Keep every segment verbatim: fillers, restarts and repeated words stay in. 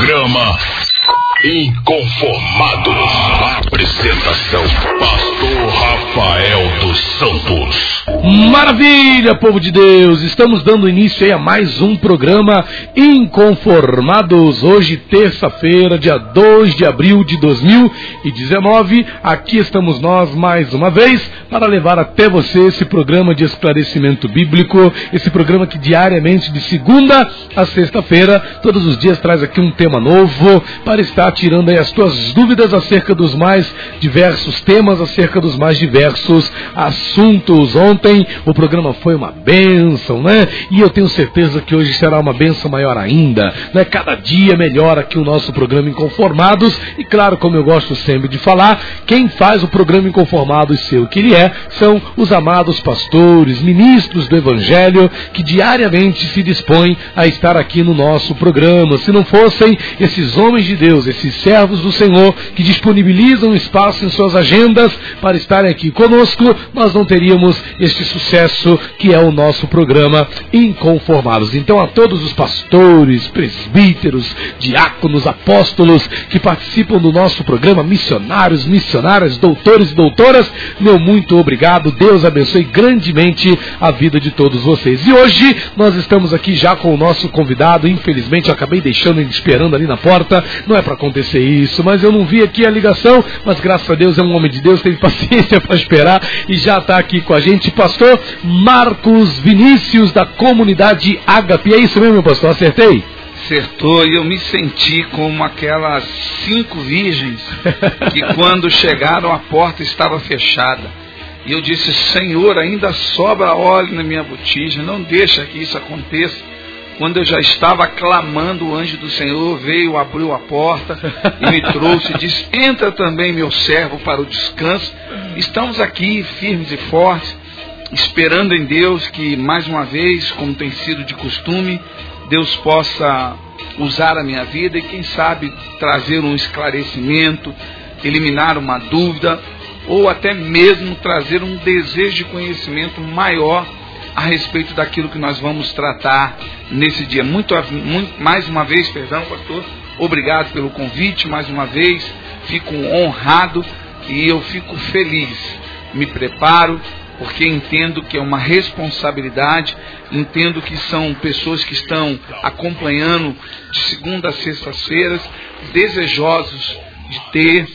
Programa Inconformados. Apresentação: Pastor Rafael dos Santos. Maravilha, povo de Deus! Estamos dando início aí a mais um programa Inconformados. Hoje, terça-feira, dia dois de abril de dois mil e dezenove. Aqui estamos nós mais uma vez para levar até você esse programa de esclarecimento bíblico. Esse programa que diariamente, de segunda a sexta-feira, todos os dias traz aqui um tema novo para estar tirando aí as tuas dúvidas acerca dos mais diversos temas, acerca dos mais diversos assuntos. Ontem o programa foi uma bênção, né? E eu tenho certeza que hoje será uma bênção maior ainda, né? Cada dia melhora aqui o nosso programa Inconformados. E claro, como eu gosto sempre de falar, quem faz o programa Inconformados ser o que ele é, são os amados pastores, ministros do Evangelho, que diariamente se dispõem a estar aqui no nosso programa. Se não fossem esses homens de Deus, esses servos do Senhor, que disponibilizam espaço em suas agendas para estarem aqui conosco, nós não teríamos este sucesso que é o nosso programa Inconformados. Então, a todos os pastores, presbíteros, diáconos, apóstolos que participam do nosso programa, missionários, missionárias, doutores e doutoras, meu muito obrigado. Deus abençoe grandemente a vida de todos vocês. E hoje nós estamos aqui já com o nosso convidado. Infelizmente, eu acabei deixando ele esperando ali na porta. Não é para acontecer isso, mas eu não vi aqui a ligação, mas graças a Deus é um homem de Deus, teve paciência para esperar e já está aqui com a gente, pastor Marcos Vinícius, da Comunidade Ágape. É isso mesmo, meu pastor? Acertei? Acertou, e eu me senti como aquelas cinco virgens que quando chegaram a porta estava fechada. E eu disse: Senhor, ainda sobra óleo na minha botija, não deixa que isso aconteça. Quando eu já estava clamando, o anjo do Senhor veio, abriu a porta e me trouxe e disse: entra também, meu servo, para o descanso. Estamos aqui firmes e fortes, esperando em Deus que, mais uma vez, como tem sido de costume, Deus possa usar a minha vida e, quem sabe, trazer um esclarecimento, eliminar uma dúvida ou até mesmo trazer um desejo de conhecimento maior a respeito daquilo que nós vamos tratar nesse dia. Muito, muito, mais uma vez, perdão, pastor, obrigado pelo convite, mais uma vez, fico honrado e eu fico feliz. Me preparo, porque entendo que é uma responsabilidade, entendo que são pessoas que estão acompanhando de segunda a sexta-feiras, desejosos de ter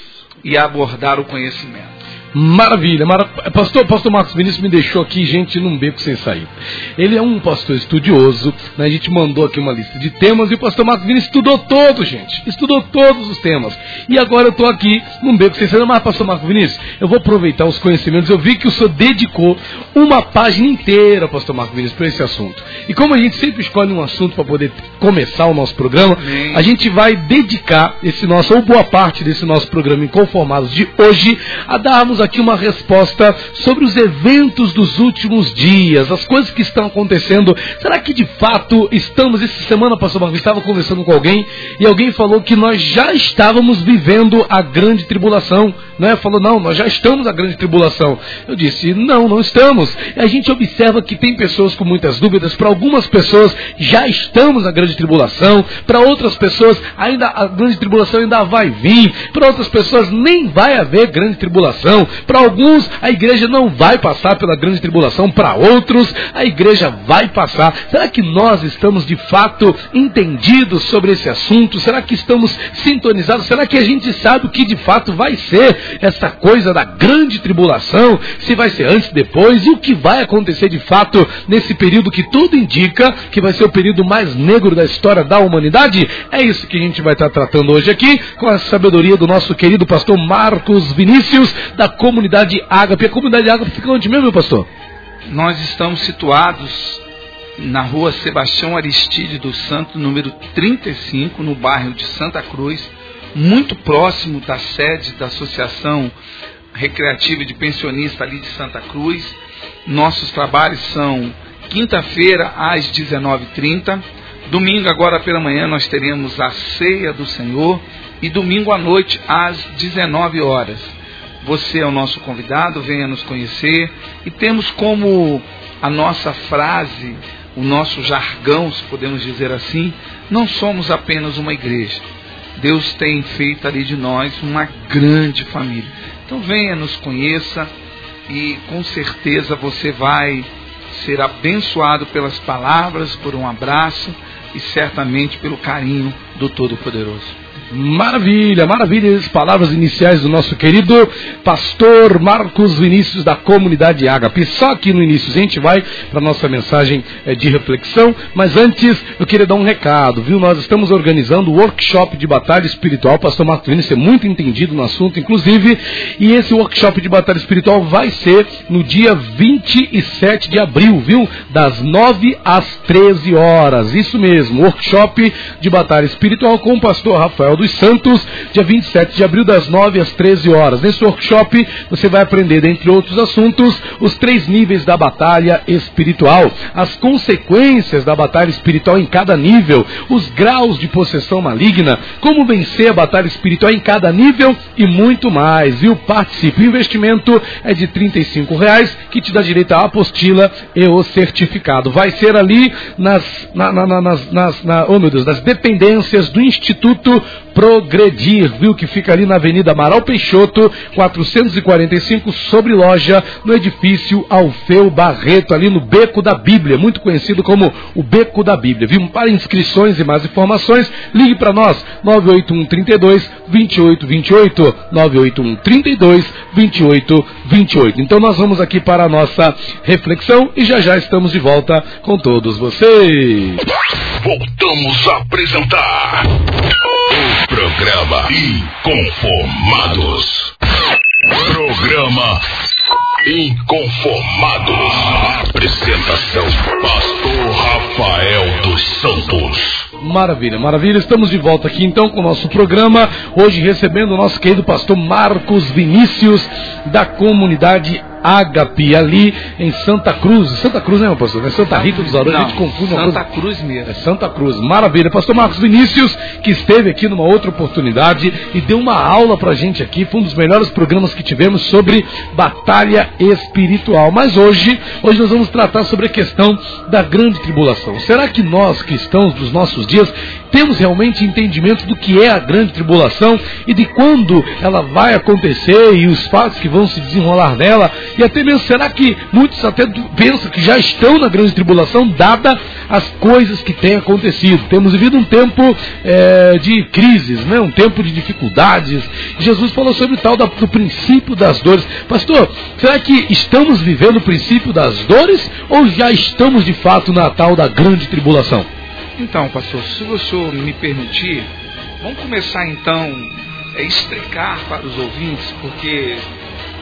e abordar o conhecimento. Maravilha, mara... pastor, pastor Marcos Vinícius me deixou aqui, gente, num beco sem saída. Ele é um pastor estudioso, né? A gente mandou aqui uma lista de temas e o pastor Marcos Vinícius estudou todo, gente, estudou todos os temas. E agora eu estou aqui num beco sem saída. Mas, pastor Marcos Vinícius, eu vou aproveitar os conhecimentos. Eu vi que o senhor dedicou uma página inteira, pastor Marcos Vinícius, para esse assunto. E como a gente sempre escolhe um assunto para poder começar o nosso programa, Amém. A gente vai dedicar esse nosso, ou boa parte desse nosso programa Inconformados de hoje, a darmos a aqui uma resposta sobre os eventos dos últimos dias, as coisas que estão acontecendo. Será que de fato estamos, essa semana, pastor Marcos, estava conversando com alguém e alguém falou que nós já estávamos vivendo a grande tribulação, né? Falou, não, nós já estamos na grande tribulação. Eu disse, não, não estamos. E a gente observa que tem pessoas com muitas dúvidas. Para algumas pessoas já estamos na grande tribulação, para outras pessoas ainda a grande tribulação ainda vai vir, para outras pessoas nem vai haver grande tribulação. Para alguns, a igreja não vai passar pela grande tribulação, para outros, a igreja vai passar. Será que nós estamos, de fato, entendidos sobre esse assunto? Será que estamos sintonizados? Será que a gente sabe o que, de fato, vai ser essa coisa da grande tribulação? Se vai ser antes, depois, e o que vai acontecer, de fato, nesse período que tudo indica que vai ser o período mais negro da história da humanidade? É isso que a gente vai estar tratando hoje aqui, com a sabedoria do nosso querido pastor Marcos Vinícius, da Comunidade Ágape. A Comunidade Ágape fica onde mesmo, meu pastor? Nós estamos situados na Rua Sebastião Aristide dos Santos, número trinta e cinco, no bairro de Santa Cruz, muito próximo da sede da Associação Recreativa De Pensionistas ali de Santa Cruz. Nossos trabalhos são quinta-feira às dezenove e trinta, domingo agora pela manhã nós teremos a Ceia do Senhor e domingo à noite às dezenove horas. Você é o nosso convidado, venha nos conhecer. E temos como a nossa frase, o nosso jargão, se podemos dizer assim: não somos apenas uma igreja, Deus tem feito ali de nós uma grande família. Então venha, nos conheça e com certeza você vai ser abençoado pelas palavras, por um abraço e certamente pelo carinho do Todo-Poderoso. Maravilha, maravilha, as palavras iniciais do nosso querido pastor Marcos Vinícius da Comunidade Ágape. Só que no início a gente vai para a nossa mensagem de reflexão, mas antes eu queria dar um recado, viu? Nós estamos organizando o workshop de batalha espiritual. O pastor Marcos Vinícius é muito entendido no assunto, inclusive, e esse workshop de batalha espiritual vai ser no dia vinte e sete de abril, viu? Das nove às treze horas, isso mesmo, workshop de batalha espiritual com o pastor Rafael dos Santos, dia vinte e sete de abril, das nove às treze horas. Nesse workshop você vai aprender, dentre outros assuntos, os três níveis da batalha espiritual, as consequências da batalha espiritual em cada nível, os graus de possessão maligna, como vencer a batalha espiritual em cada nível e muito mais. E o participe, o investimento é de trinta e cinco reais, que te dá direito à apostila e o certificado. Vai ser ali nas, na, na, na, nas, nas, na, oh meu Deus, nas dependências do Instituto Progredir, viu, que fica ali na Avenida Amaral Peixoto, quatrocentos e quarenta e cinco, sobre loja, no edifício Alfeu Barreto, ali no Beco da Bíblia, muito conhecido como o Beco da Bíblia, viu? Para inscrições e mais informações, ligue para nós, nove oito um, três dois, dois oito dois oito, nove oito um, três dois, dois oito dois oito. Então nós vamos aqui para a nossa reflexão e já já estamos de volta com todos vocês. Voltamos a apresentar o programa Inconformados. Programa Inconformados. Apresentação: Pastor Rafael dos Santos. Maravilha, maravilha. Estamos de volta aqui então com o nosso programa. Hoje recebendo o nosso querido pastor Marcos Vinícius da Comunidade Ágape, ali em Santa Cruz. Santa Cruz, né, meu pastor? Não é Santa Rita dos Arões, a gente confunde uma coisa. Santa Cruz mesmo. É Santa Cruz, maravilha. Pastor Marcos Vinícius, que esteve aqui numa outra oportunidade e deu uma aula pra gente aqui, foi um dos melhores programas que tivemos sobre batalha espiritual. Mas hoje, hoje nós vamos tratar sobre a questão da grande tribulação. Será que nós, cristãos dos nossos dias, temos realmente entendimento do que é a grande tribulação e de quando ela vai acontecer e os fatos que vão se desenrolar nela? E até mesmo, será que muitos até pensam que já estão na grande tribulação, dada as coisas que têm acontecido? Temos vivido um tempo é, de crises, né? Um tempo de dificuldades. Jesus falou sobre o tal da, do princípio das dores. Pastor, será que estamos vivendo o princípio das dores ou já estamos de fato na tal da grande tribulação? Então, pastor, se o senhor me permitir, vamos começar então a explicar para os ouvintes, porque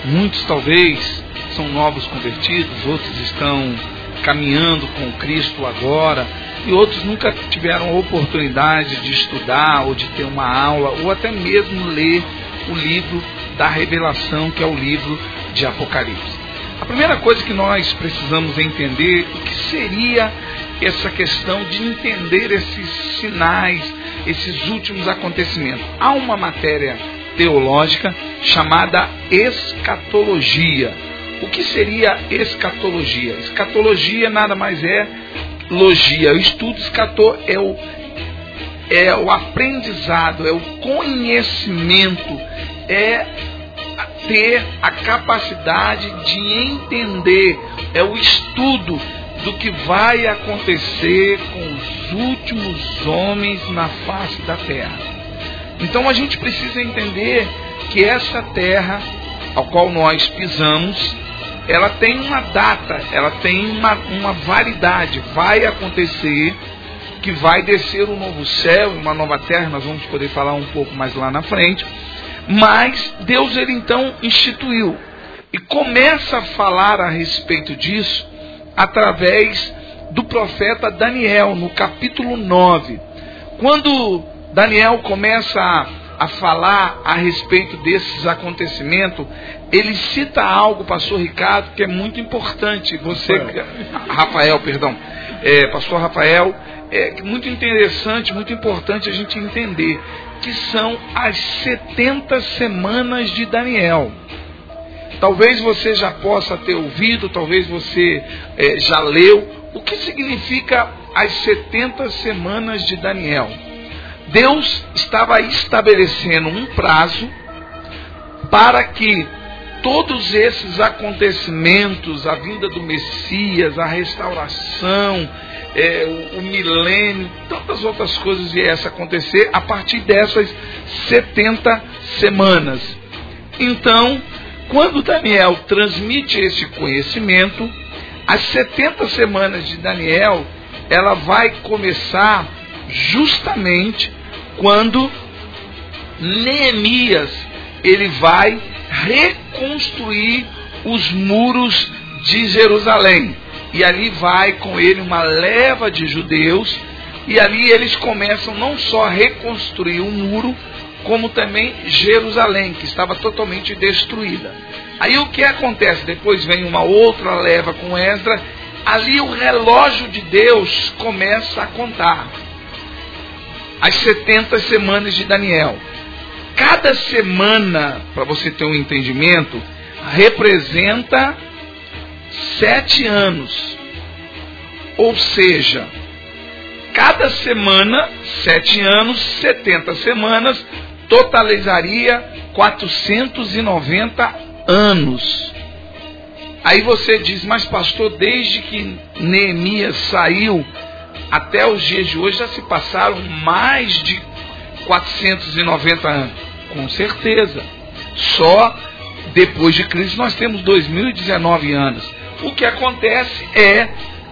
muitos talvez são novos convertidos, outros estão caminhando com Cristo agora e outros nunca tiveram a oportunidade de estudar ou de ter uma aula ou até mesmo ler o livro da revelação, que é o livro de Apocalipse. A primeira coisa que nós precisamos entender é o que seria essa questão de entender esses sinais, esses últimos acontecimentos. Há uma matéria teológica chamada escatologia. O que seria escatologia? Escatologia nada mais é logia. O estudo escató é o, é o aprendizado, é o conhecimento, é ter a capacidade de entender, é o estudo do que vai acontecer com os últimos homens na face da terra. Então a gente precisa entender que essa terra ao qual nós pisamos, ela tem uma data, ela tem uma, uma validade, vai acontecer que vai descer um novo céu e uma nova terra, nós vamos poder falar um pouco mais lá na frente, mas Deus ele então instituiu e começa a falar a respeito disso através do profeta Daniel no capítulo nove, quando Daniel começa a, a falar a respeito desses acontecimentos. Ele cita algo, pastor Ricardo, que é muito importante. Você, Rafael, Rafael perdão, é, pastor Rafael, é muito interessante, muito importante a gente entender, que são as setenta semanas de Daniel. Talvez você já possa ter ouvido, talvez você é, já leu, o que significa as setenta semanas de Daniel? Deus estava estabelecendo um prazo para que todos esses acontecimentos, a vinda do Messias, a restauração, é, o, o milênio, tantas outras coisas viessem acontecer a partir dessas setenta semanas. Então, quando Daniel transmite esse conhecimento, as setenta semanas de Daniel, ela vai começar justamente quando Neemias, ele vai reconstruir os muros de Jerusalém. E ali vai com ele uma leva de judeus, e ali eles começam não só a reconstruir o muro, como também Jerusalém, que estava totalmente destruída. Aí o que acontece? Depois vem uma outra leva com Esdra, ali o relógio de Deus começa a contar as setenta semanas de Daniel. Cada semana, para você ter um entendimento, representa sete anos. Ou seja, cada semana, sete anos, setenta semanas, totalizaria quatrocentos e noventa anos. Aí você diz, mas pastor, desde que Neemias saiu até os dias de hoje já se passaram mais de quatrocentos e noventa anos. Com certeza. Só depois de Cristo nós temos dois mil e dezenove anos. O que acontece é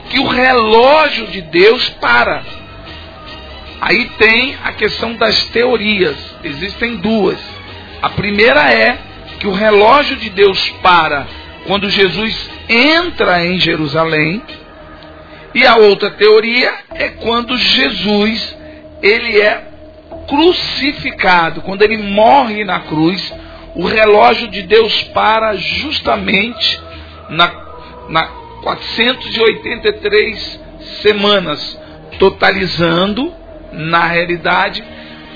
que o relógio de Deus para. Aí tem a questão das teorias. Existem duas. A primeira é que o relógio de Deus para quando Jesus entra em Jerusalém. E a outra teoria é quando Jesus, ele é crucificado. Quando ele morre na cruz, o relógio de Deus para justamente na, na quatrocentas e oitenta e três semanas, totalizando, na realidade,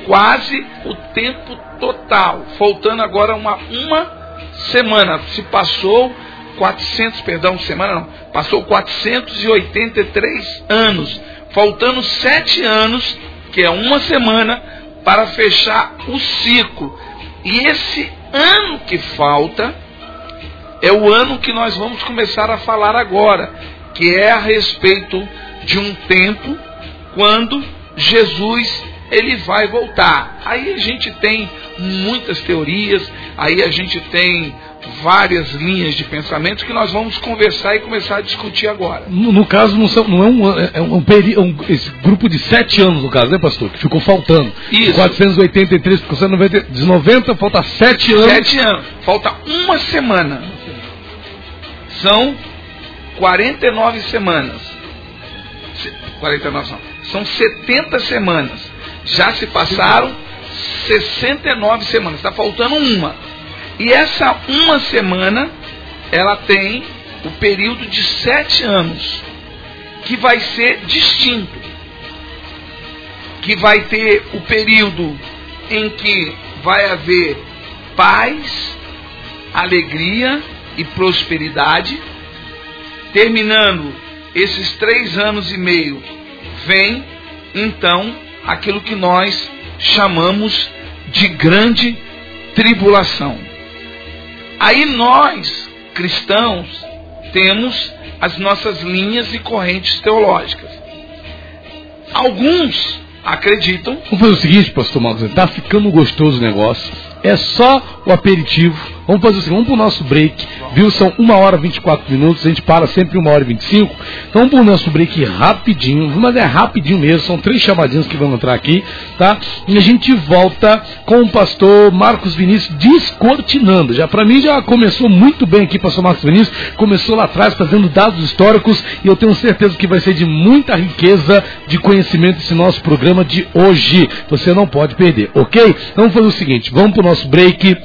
quase o tempo total. Faltando agora uma, uma semana. Se passou quatrocentos, perdão, semana não, passou quatrocentos e oitenta e três anos, faltando sete anos, que é uma semana, para fechar o ciclo. E esse ano que falta é o ano que nós vamos começar a falar agora, que é a respeito de um tempo quando Jesus ele vai voltar. Aí a gente tem muitas teorias, aí a gente tem várias linhas de pensamento que nós vamos conversar e começar a discutir agora. No, no caso, não, são, não é um, é um, peri, um esse grupo de sete anos, no caso, né, pastor? Que ficou faltando. Isso. quatrocentos e oitenta e três, quatrocentos e noventa, falta sete anos. Sete anos. Falta uma semana. São quarenta e nove semanas. quarenta e nove, não. São setenta semanas. Já se passaram sessenta e nove semanas. Está faltando uma. E essa uma semana, ela tem o período de sete anos, que vai ser distinto, que vai ter o período em que vai haver paz, alegria e prosperidade. Terminando esses três anos e meio, vem então aquilo que nós chamamos de grande tribulação. Aí nós, cristãos, temos as nossas linhas e correntes teológicas. Alguns acreditam... Vamos fazer o seguinte, pastor Marcos, está ficando gostoso o negócio. É só o aperitivo. Vamos fazer o seguinte, vamos para o nosso break. Viu? São uma hora e vinte e quatro minutos, a gente para sempre uma hora e vinte e cinco. Então vamos para o nosso break rapidinho, mas é rapidinho mesmo, são três chamadinhos que vão entrar aqui, tá? E a gente volta com o pastor Marcos Vinícius descortinando. Já para mim já começou muito bem aqui, pastor Marcos Vinícius, começou lá atrás trazendo dados históricos e eu tenho certeza que vai ser de muita riqueza de conhecimento esse nosso programa de hoje. Você não pode perder, ok? Então vamos fazer o seguinte, vamos para o nosso break.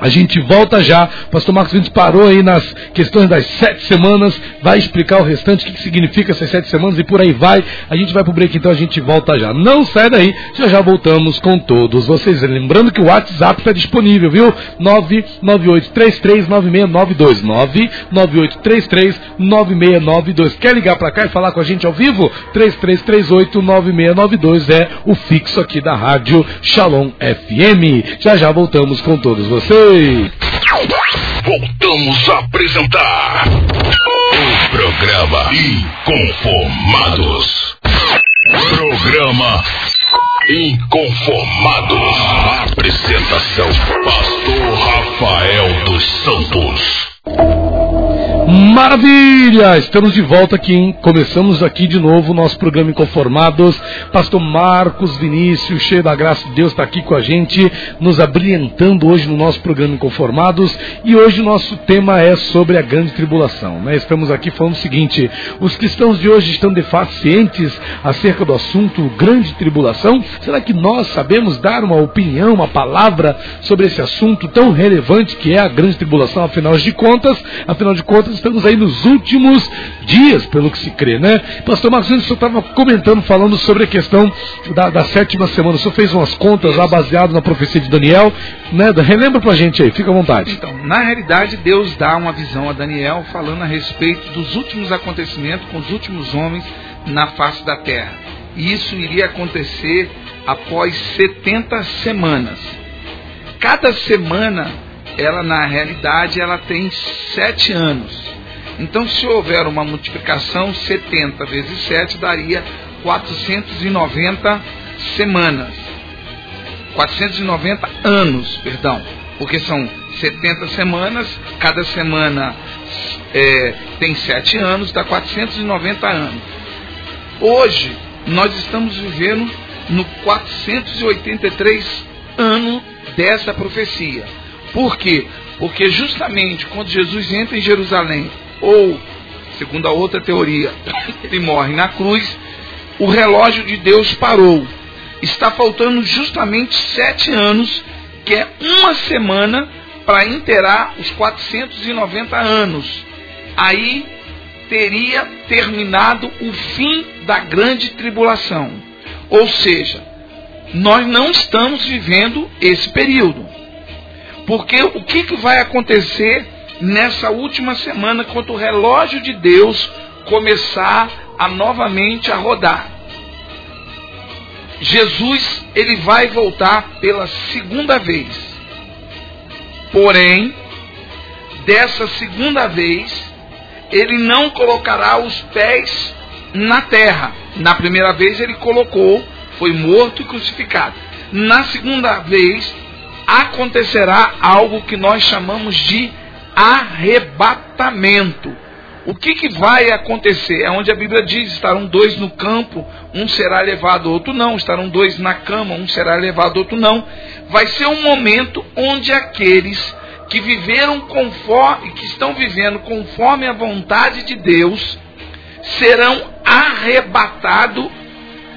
A gente volta já. Pastor Marcos Vinícius parou aí nas questões das sete semanas, vai explicar o restante, o que, que significa essas sete semanas e por aí vai. A gente vai pro break, então a gente volta já. Não sai daí, já já voltamos com todos vocês. Lembrando que o WhatsApp está disponível, viu? nove nove oito três três nove seis nove dois. nove nove oito três três nove seis nove dois. Quer ligar pra cá e falar com a gente ao vivo? três três três oito nove seis nove dois é o fixo aqui da Rádio Shalom F M. Já já voltamos com todos vocês. Voltamos a apresentar o programa Inconformados. Programa Inconformados. Apresentação: Pastor Rafael dos Santos. Maravilha! Estamos de volta aqui, hein? Começamos aqui de novo o nosso programa Inconformados. Pastor Marcos Vinícius, cheio da graça de Deus, está aqui com a gente, nos abrilhantando hoje no nosso programa Inconformados. E hoje o nosso tema é sobre a grande tribulação, né? Estamos aqui falando o seguinte: os cristãos de hoje estão defacientes acerca do assunto grande tribulação? Será que nós sabemos dar uma opinião, uma palavra sobre esse assunto tão relevante que é a grande tribulação? Afinal de contas, afinal de contas, estamos aí nos últimos dias, pelo que se crê, né? Pastor Marcos, o senhor estava comentando, falando sobre a questão da, da sétima semana. O senhor fez umas contas lá baseado na profecia de Daniel, né? Relembra pra gente aí, fica à vontade. Então, na realidade, Deus dá uma visão a Daniel falando a respeito dos últimos acontecimentos com os últimos homens na face da terra. E isso iria acontecer após setenta semanas. Cada semana, ela na realidade ela tem sete anos. Então, se houver uma multiplicação, setenta vezes sete daria quatrocentos e noventa semanas, quatrocentos e noventa anos, perdão, porque são setenta semanas, cada semana é, tem sete anos, dá quatrocentos e noventa anos. Hoje nós estamos vivendo no quatrocentos e oitenta e três ano dessa profecia. Por quê? Porque justamente quando Jesus entra em Jerusalém, ou, segundo a outra teoria, ele morre na cruz, o relógio de Deus parou. Está faltando justamente sete anos, que é uma semana, para inteirar os quatrocentos e noventa anos. Aí teria terminado o fim da grande tribulação. Ou seja, nós não estamos vivendo esse período. Porque o que, que vai acontecer nessa última semana, quando o relógio de Deus começar a novamente a rodar? Jesus, ele vai voltar pela segunda vez. Porém, dessa segunda vez, ele não colocará os pés na terra. Na primeira vez ele colocou, foi morto e crucificado. Na segunda vez acontecerá algo que nós chamamos de arrebatamento. O que, que vai acontecer? É onde a Bíblia diz: estarão dois no campo, um será levado, outro não. Estarão dois na cama, um será levado, outro não. Vai ser um momento onde aqueles que viveram conforme, que estão vivendo conforme a vontade de Deus, serão arrebatados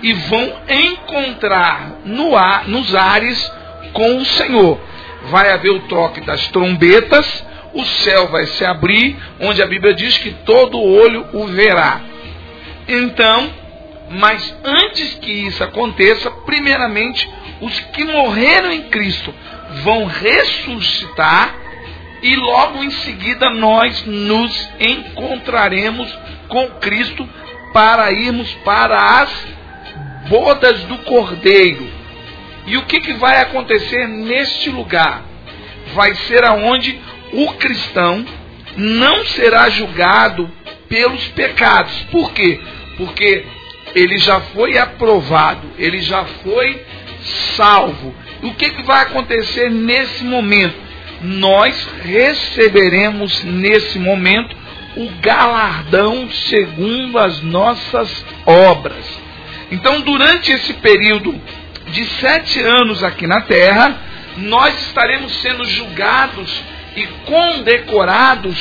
e vão encontrar no ar, nos ares com o Senhor. Vai haver o toque das trombetas, o céu vai se abrir, onde a Bíblia diz que todo olho o verá. Então, mas antes que isso aconteça, primeiramente, os que morreram em Cristo vão ressuscitar e logo em seguida nós nos encontraremos com Cristo para irmos para as bodas do Cordeiro. E o que, que vai acontecer neste lugar? Vai ser aonde o cristão não será julgado pelos pecados. Por quê? Porque ele já foi aprovado, ele já foi salvo. O que, que vai acontecer nesse momento? Nós receberemos nesse momento o galardão segundo as nossas obras. Então, durante esse período de sete anos aqui na terra, nós estaremos sendo julgados e condecorados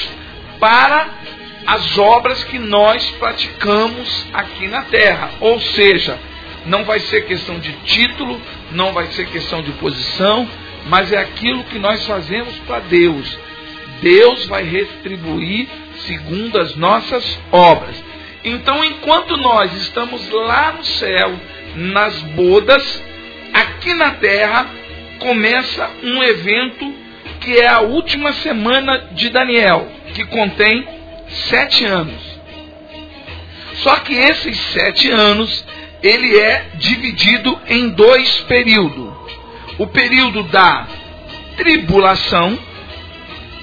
para as obras que nós praticamos aqui na terra. Ou seja, não vai ser questão de título, não vai ser questão de posição, mas é aquilo que nós fazemos para Deus. Deus vai retribuir segundo as nossas obras. Então, enquanto nós estamos lá no céu, nas bodas, aqui na terra começa um evento que é a última semana de Daniel, que contém sete anos. Só que esses sete anos, ele é dividido em dois períodos. O período da tribulação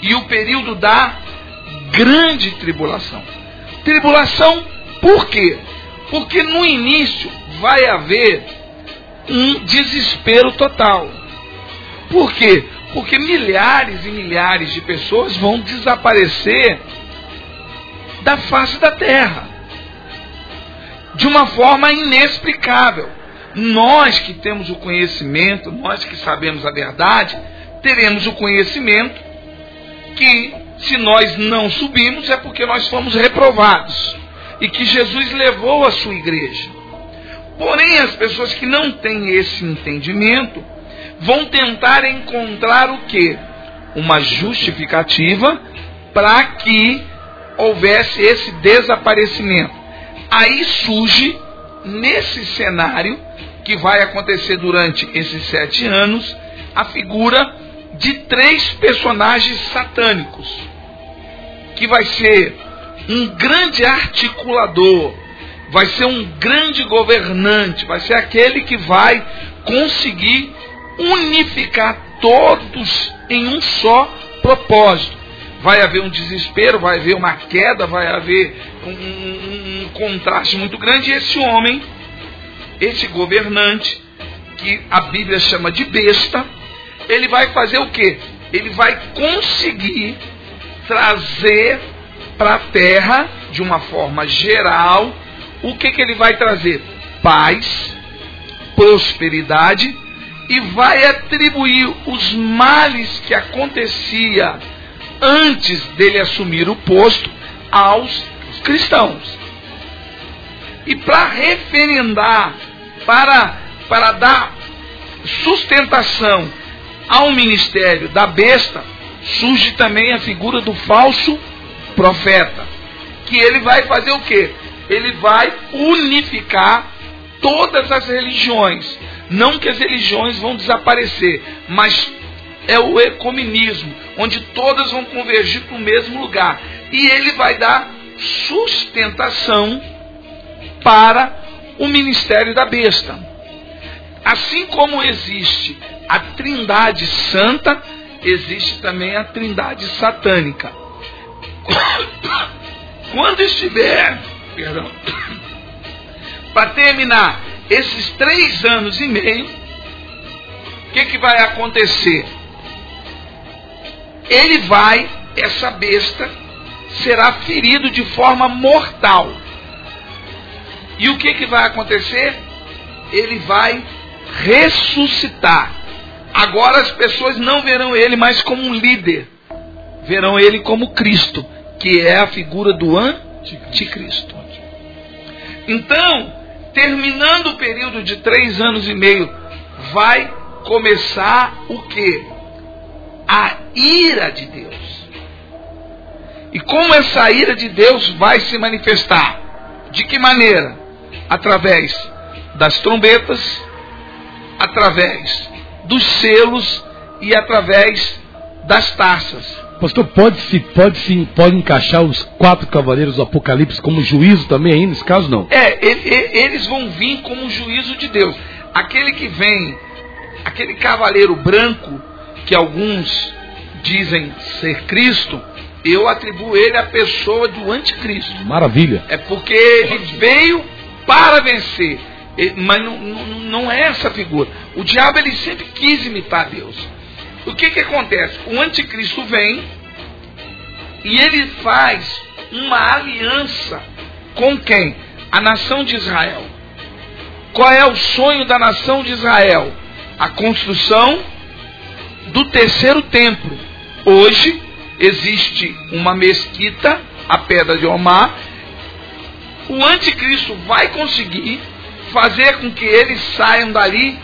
e o período da grande tribulação. Tribulação por quê? Porque no início vai haver um desespero total. Por quê? Porque milhares e milhares de pessoas vão desaparecer da face da terra de uma forma inexplicável. Nós que temos o conhecimento, nós que sabemos a verdade, teremos o conhecimento que se nós não subimos é porque nós fomos reprovados e que Jesus levou a sua igreja. Porém, as pessoas que não têm esse entendimento vão tentar encontrar o quê? Uma justificativa para que houvesse esse desaparecimento. Aí surge, nesse cenário que vai acontecer durante esses sete anos, a figura de três personagens satânicos, que vai ser um grande articulador, vai ser um grande governante, vai ser aquele que vai conseguir unificar todos em um só propósito. Vai haver um desespero, vai haver uma queda, vai haver um, um, um contraste muito grande. E esse homem, esse governante, que a Bíblia chama de besta, ele vai fazer o quê? Ele vai conseguir trazer para a terra, de uma forma geral, o que, que ele vai trazer? Paz, prosperidade, e vai atribuir os males que acontecia antes dele assumir o posto aos cristãos. E para referendar, para, para dar sustentação ao ministério da besta, surge também a figura do falso profeta, que ele vai fazer o quê? Ele vai unificar todas as religiões. Não que as religiões vão desaparecer, mas é o ecumenismo, onde todas vão convergir para o mesmo lugar. E ele vai dar sustentação para o ministério da besta. Assim como existe a trindade santa, existe também a trindade satânica. Quando estiver, perdão, para terminar esses três anos e meio, o que, que vai acontecer? Ele vai, essa besta, será ferido de forma mortal. E o que, que vai acontecer? Ele vai ressuscitar. Agora as pessoas não verão ele mais como um líder, verão ele como Cristo, que é a figura do anticristo. Então, terminando o período de três anos e meio, vai começar o quê? A ira de Deus. E como essa ira de Deus vai se manifestar? De que maneira? Através das trombetas, através dos selos e através das taças. Pastor, pode-se pode, pode encaixar os quatro cavaleiros do Apocalipse como juízo também aí, nesse caso não? É, ele, eles vão vir como juízo de Deus. Aquele que vem, aquele cavaleiro branco, que alguns dizem ser Cristo, eu atribuo ele à pessoa do anticristo. Maravilha. É porque ele veio para vencer, mas não, não é essa figura. O diabo, ele sempre quis imitar Deus. O que que acontece? O anticristo vem e ele faz uma aliança com quem? A nação de Israel. Qual é o sonho da nação de Israel? A construção do terceiro templo. Hoje existe uma mesquita, a Pedra de Omar. O anticristo vai conseguir fazer com que eles saiam dali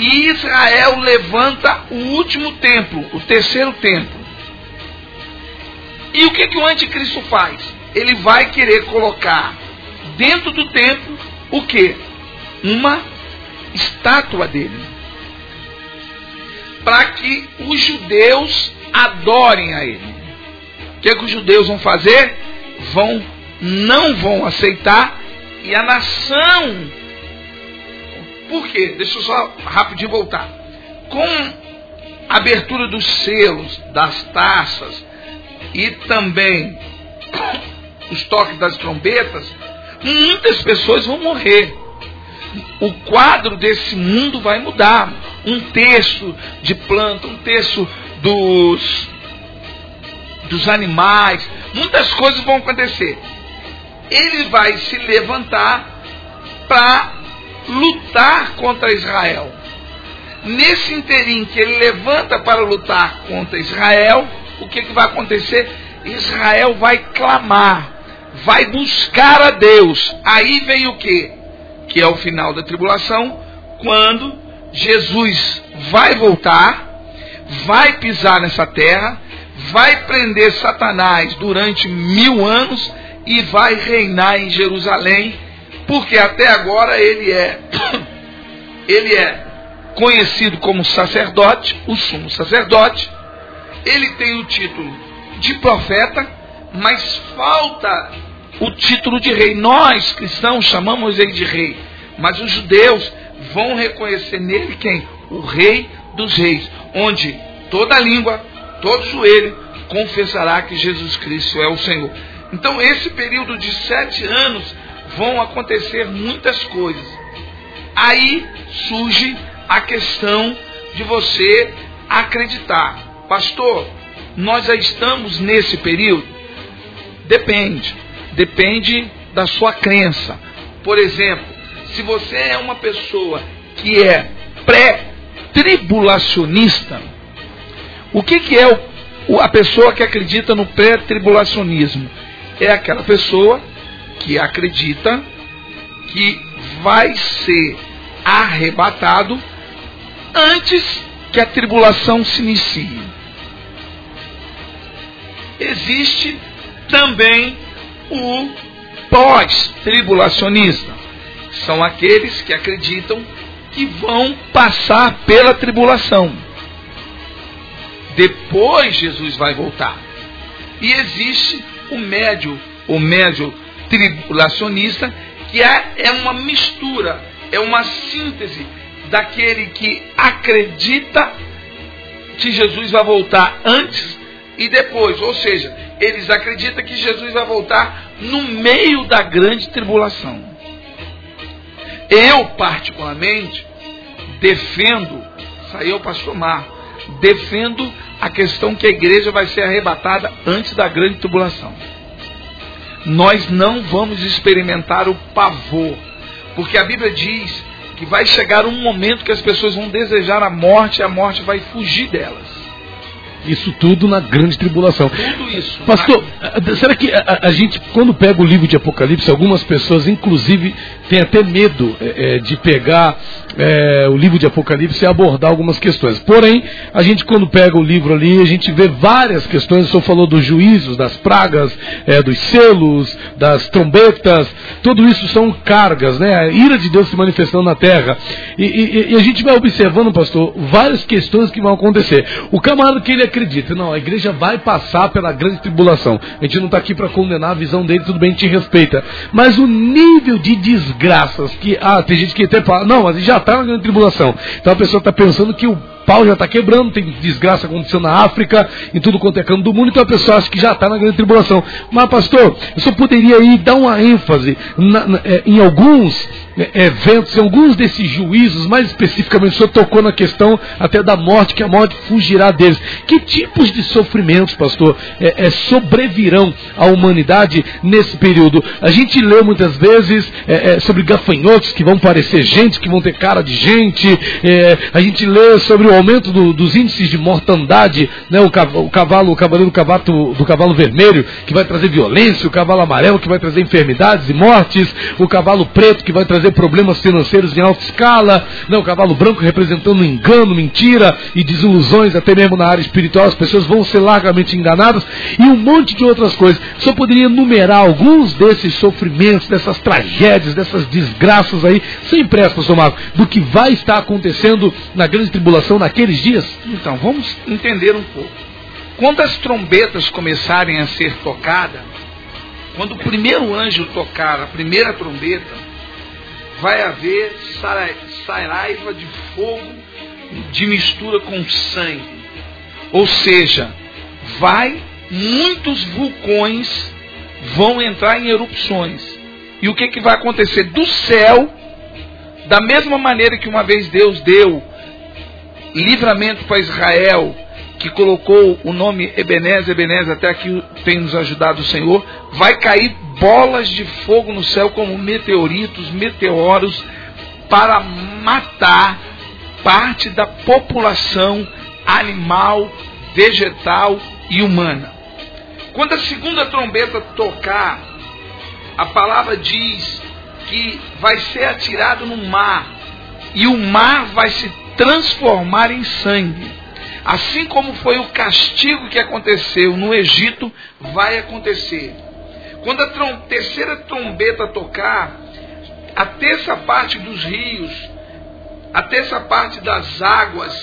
E Israel levanta o último templo, o terceiro templo. E o que, que o anticristo faz? Ele vai querer colocar dentro do templo o quê? Uma estátua dele, para que os judeus adorem a ele. O que, que os judeus vão fazer? Vão, não vão aceitar. E a nação... Por quê? Deixa eu só rapidinho voltar. Com a abertura dos selos, das taças e também os toques das trombetas, muitas pessoas vão morrer. O quadro desse mundo vai mudar. Um terço de planta, um terço dos, dos animais, muitas coisas vão acontecer. Ele vai se levantar para lutar contra Israel. Nesse interim que ele levanta para lutar contra Israel, o que, que vai acontecer? Israel vai clamar, vai buscar a Deus. Aí vem o que? Que é o final da tribulação, quando Jesus vai voltar, vai pisar nessa terra, vai prender Satanás durante mil anos e vai reinar em Jerusalém, porque até agora ele é, ele é conhecido como sacerdote, o sumo sacerdote. Ele tem o título de profeta, mas falta o título de rei. Nós, cristãos, chamamos ele de rei, mas os judeus vão reconhecer nele quem? O Rei dos Reis, onde toda língua, todo joelho confessará que Jesus Cristo é o Senhor. Então, esse período de sete anos vão acontecer muitas coisas. Aí surge a questão de você acreditar. Pastor, nós já estamos nesse período? Depende. Depende da sua crença. Por exemplo, se você é uma pessoa que é pré-tribulacionista, o que, que é o, a pessoa que acredita no pré-tribulacionismo? É aquela pessoa que acredita que vai ser arrebatado antes que a tribulação se inicie. Existe também o pós-tribulacionista. São aqueles que acreditam que vão passar pela tribulação. Depois Jesus vai voltar. E existe o médio, o médio tribulacionista, que é uma mistura, é uma síntese daquele que acredita que Jesus vai voltar antes e depois. Ou seja, eles acreditam que Jesus vai voltar no meio da grande tribulação. Eu, particularmente, defendo, isso aí é o pastor Marcos, defendo a questão que a igreja vai ser arrebatada antes da grande tribulação. Nós não vamos experimentar o pavor, porque a Bíblia diz que vai chegar um momento que as pessoas vão desejar a morte e a morte vai fugir delas. Isso tudo na grande tribulação. Tudo isso. Pastor, na... será que a, a gente, quando pega o livro de Apocalipse, algumas pessoas, inclusive, têm até medo é, de pegar é, o livro de Apocalipse e abordar algumas questões. Porém, a gente, quando pega o livro ali, a gente vê várias questões. O senhor falou dos juízos, das pragas, é, dos selos, das trombetas. Tudo isso são cargas, né? A ira de Deus se manifestando na terra. E, e, e a gente vai observando, pastor, várias questões que vão acontecer. O camarada que ele é acredita, não, a igreja vai passar pela grande tribulação, a gente não está aqui para condenar a visão dele, tudo bem, a gente respeita, mas o nível de desgraças que, ah, tem gente que até fala, não, mas já está na grande tribulação, então a pessoa está pensando que o pau já está quebrando, tem desgraça acontecendo na África, em tudo quanto é canto do mundo, então a pessoa acha que já está na grande tribulação. Mas, pastor, eu só poderia aí dar uma ênfase na, na, em alguns eventos, em alguns desses juízos, mais especificamente, o senhor tocou na questão até da morte, que a morte fugirá deles. Que tipos de sofrimentos, pastor, é, é, sobrevirão à humanidade nesse período? A gente lê muitas vezes é, é, sobre gafanhotos que vão parecer gente, que vão ter cara de gente, é, a gente lê sobre o aumento do, dos índices de mortandade, né? o, cavalo, o cavalo, o cavaleiro cavato, do cavalo vermelho, que vai trazer violência, o cavalo amarelo, que vai trazer enfermidades e mortes, o cavalo preto, que vai trazer problemas financeiros em alta escala, né? O cavalo branco representando engano, mentira e desilusões, até mesmo na área espiritual, as pessoas vão ser largamente enganadas, e um monte de outras coisas. Só poderia enumerar alguns desses sofrimentos, dessas tragédias, dessas desgraças aí, sem pressa, pastor Marcos, do que vai estar acontecendo na grande tribulação naqueles dias? Então, vamos entender um pouco. Quando as trombetas começarem a ser tocadas, quando o primeiro anjo tocar a primeira trombeta, vai haver saraiva de fogo de mistura com sangue. Ou seja, vai, muitos vulcões vão entrar em erupções. E o que, que vai acontecer? Do céu, da mesma maneira que uma vez Deus deu livramento para Israel, que colocou o nome Ebenezer, Ebenezer, até aqui tem nos ajudado o Senhor, vai cair bolas de fogo no céu como meteoritos, meteoros, para matar parte da população animal, vegetal e humana. Quando a segunda trombeta tocar, a palavra diz que vai ser atirado no mar, e o mar vai se transformar em sangue. Assim como foi o castigo que aconteceu no Egito, vai acontecer. Quando a trom- terceira trombeta tocar, a terça parte dos rios, a terça parte das águas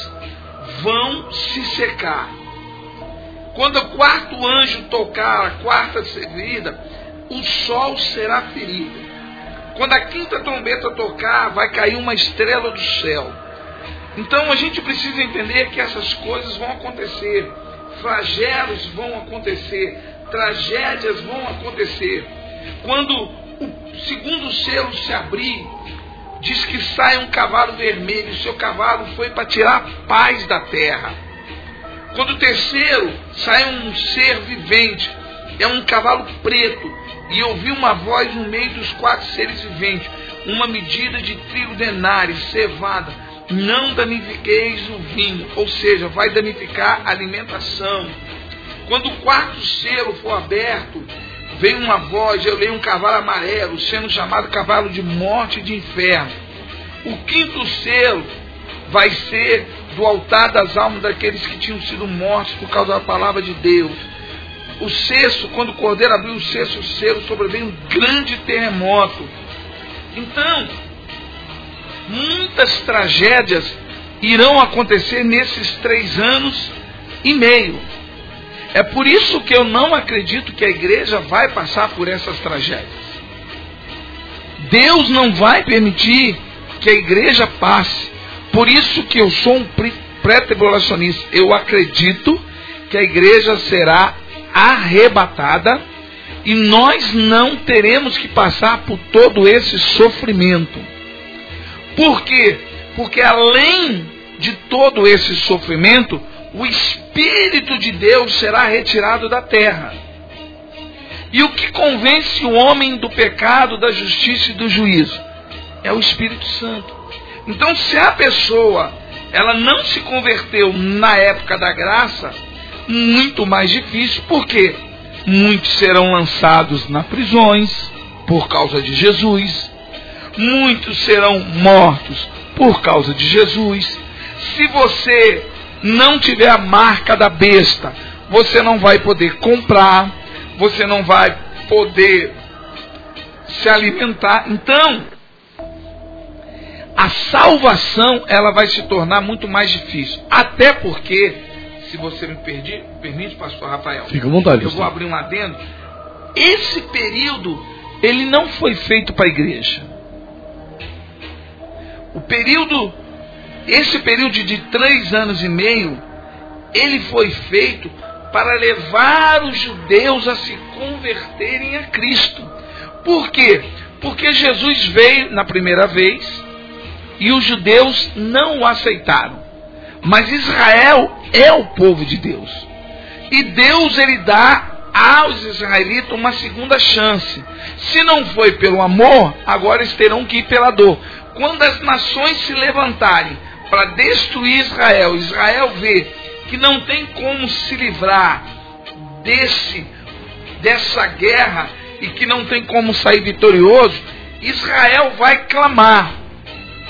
vão se secar. Quando o quarto anjo tocar a quarta ferida, o sol será ferido. Quando a quinta trombeta tocar, vai cair uma estrela do céu. Então a gente precisa entender que essas coisas vão acontecer. Flagelos vão acontecer. Tragédias vão acontecer. Quando o segundo selo se abrir, diz que sai um cavalo vermelho. Seu cavalo foi para tirar a paz da terra. Quando o terceiro, sai um ser vivente, é um cavalo preto, e ouvi uma voz no meio dos quatro seres viventes, uma medida de trigo denário, cevada, não danifiqueis o vinho, ou seja, vai danificar a alimentação. Quando o quarto selo for aberto, veio uma voz, eu leio um cavalo amarelo, sendo chamado cavalo de morte e de inferno. O quinto selo vai ser do altar das almas daqueles que tinham sido mortos por causa da palavra de Deus. O sexto, quando o cordeiro abriu o sexto selo, sobreveio um grande terremoto. Então, muitas tragédias irão acontecer nesses três anos e meio. É por isso que eu não acredito que a igreja vai passar por essas tragédias. Deus não vai permitir que a igreja passe. Por isso que eu sou um pré-tribulacionista. Eu acredito que a igreja será arrebatada e nós não teremos que passar por todo esse sofrimento. Por quê? Porque além de todo esse sofrimento, o Espírito de Deus será retirado da terra. E o que convence o homem do pecado, da justiça e do juízo? É o Espírito Santo. Então, se a pessoa ela não se converteu na época da graça, muito mais difícil, porque muitos serão lançados na prisões por causa de Jesus, muitos serão mortos por causa de Jesus. Se você não tiver a marca da besta, você não vai poder comprar, você não vai poder se alimentar. Então, a salvação, ela vai se tornar muito mais difícil. Até porque, se você me perdi, permite, pastor Rafael, fica à vontade, eu vou abrir um adendo. Esse período, ele não foi feito para a igreja. O período, esse período de três anos e meio, ele foi feito para levar os judeus a se converterem a Cristo. Por quê? Porque Jesus veio na primeira vez e os judeus não o aceitaram. Mas Israel é o povo de Deus. E Deus, ele dá aos israelitas uma segunda chance. Se não foi pelo amor, agora eles terão que ir pela dor. Quando as nações se levantarem para destruir Israel. Israel vê que não tem como se livrar desse, dessa guerra e que não tem como sair vitorioso. Israel vai clamar.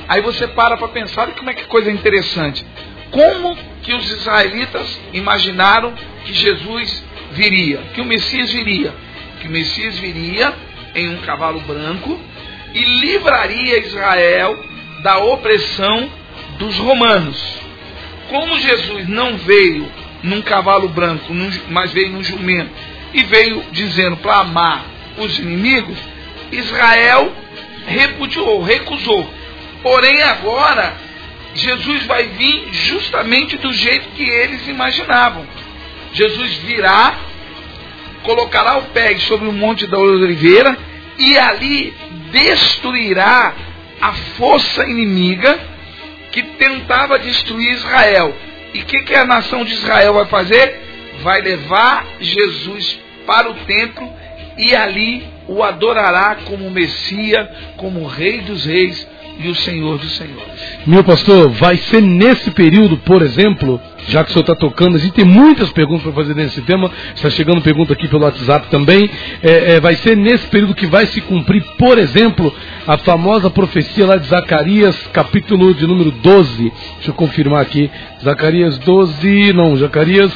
Aí você para para pensar, e como é que coisa interessante. Como que os israelitas imaginaram que Jesus viria, que o Messias viria? Que o Messias viria em um cavalo branco e livraria Israel da opressão dos romanos. Como Jesus não veio num cavalo branco, mas veio num jumento, e veio dizendo para amar os inimigos, Israel repudiou, recusou. Porém agora, Jesus vai vir justamente do jeito que eles imaginavam. Jesus virá, colocará o pé sobre o Monte da Oliveira e ali destruirá a força inimiga que tentava destruir Israel. E o que, que a nação de Israel vai fazer? Vai levar Jesus para o templo e ali o adorará como Messias, como Rei dos Reis e o Senhor dos Senhores. Meu pastor, vai ser nesse período, por exemplo, já que o senhor está tocando, a gente tem muitas perguntas para fazer nesse tema, está chegando pergunta aqui pelo WhatsApp também, é, é, vai ser nesse período que vai se cumprir, por exemplo, a famosa profecia lá de Zacarias, capítulo de número doze, deixa eu confirmar aqui, Zacarias doze, não, Zacarias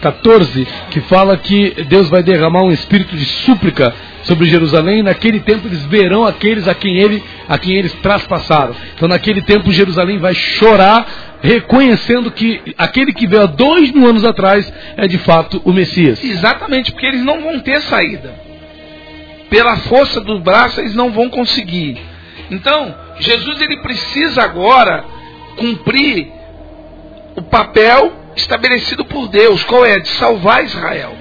catorze, que fala que Deus vai derramar um espírito de súplica sobre Jerusalém, naquele tempo eles verão aqueles a quem, ele, a quem eles traspassaram. Então naquele tempo Jerusalém vai chorar, reconhecendo que aquele que veio há dois mil anos atrás é de fato o Messias. Exatamente, porque eles não vão ter saída. Pela força do braço eles não vão conseguir. Então, Jesus ele precisa agora cumprir o papel estabelecido por Deus. Qual é? De salvar Israel.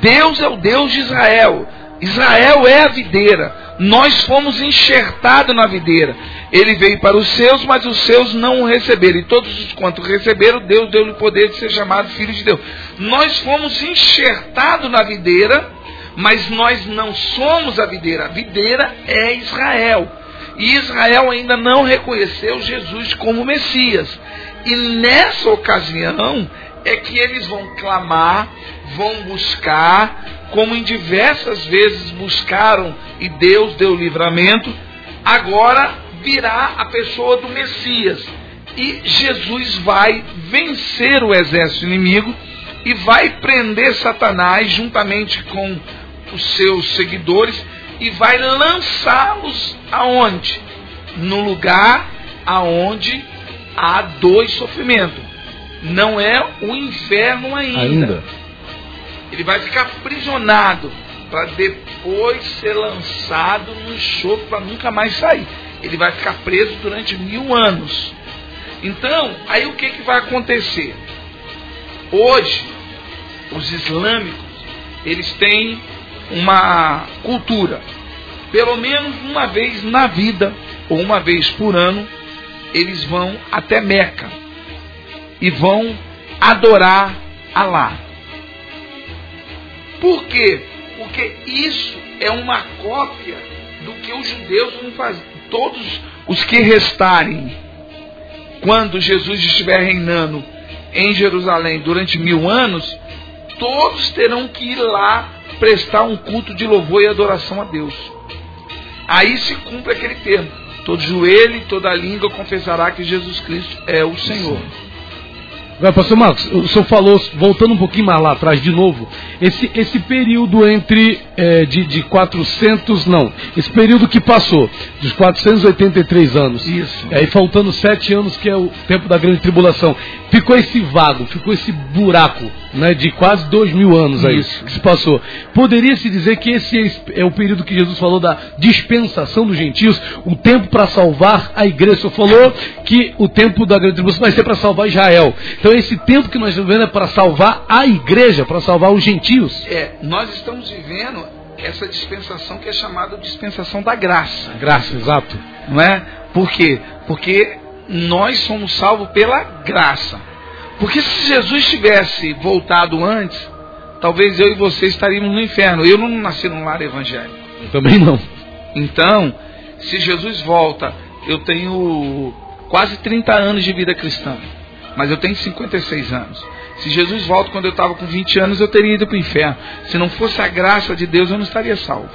Deus é o Deus de Israel. Israel é a videira, nós fomos enxertados na videira. Ele veio para os seus, mas os seus não o receberam. E todos os quantos receberam, Deus deu-lhe o poder de ser chamado filho de Deus. Nós fomos enxertados na videira, mas nós não somos a videira. A videira é Israel. E Israel ainda não reconheceu Jesus como Messias. E nessa ocasião é que eles vão clamar, vão buscar, como em diversas vezes buscaram e Deus deu livramento. Agora virá a pessoa do Messias e Jesus vai vencer o exército inimigo e vai prender Satanás juntamente com os seus seguidores e vai lançá-los aonde? No lugar aonde há dor e sofrimento. Não é o inferno ainda. ainda. Ele vai ficar aprisionado para depois ser lançado no chofre para nunca mais sair. Ele vai ficar preso durante mil anos. Então, aí o que, que vai acontecer? Hoje, os islâmicos, eles têm uma cultura. Pelo menos uma vez na vida, ou uma vez por ano, eles vão até Meca e vão adorar Alá. Por quê? Porque isso é uma cópia do que os judeus vão fazer. Todos os que restarem, quando Jesus estiver reinando em Jerusalém durante mil anos, todos terão que ir lá prestar um culto de louvor e adoração a Deus. Aí se cumpre aquele termo: todo joelho e toda língua confessará que Jesus Cristo é o Senhor. Agora, pastor Marcos, o senhor falou, voltando um pouquinho mais lá atrás de novo, esse, esse período entre, é, de, de quatrocentos, não, esse período que passou, dos quatrocentos e oitenta e três anos, isso. Aí faltando sete anos, que é o tempo da grande tribulação, ficou esse vago, ficou esse buraco, né, de quase dois mil anos aí, isso. Que se passou. Poderia-se dizer que esse é o período que Jesus falou da dispensação dos gentios, o tempo para salvar a igreja. O senhor falou que o tempo da grande tribulação vai ser para salvar Israel. Então, esse tempo que nós vivemos é para salvar a igreja, para salvar os gentios. É, nós estamos vivendo essa dispensação que é chamada dispensação da graça. Graça, exato. Não é? Por quê? Porque nós somos salvos pela graça. Porque se Jesus tivesse voltado antes, talvez eu e você estaríamos no inferno. Eu não nasci num lar evangélico. Eu também não. Então, se Jesus volta, eu tenho quase trinta anos de vida cristã, mas eu tenho cinquenta e seis anos. Se Jesus volta quando eu estava com vinte anos, eu teria ido para o inferno. Se não fosse a graça de Deus, eu não estaria salvo.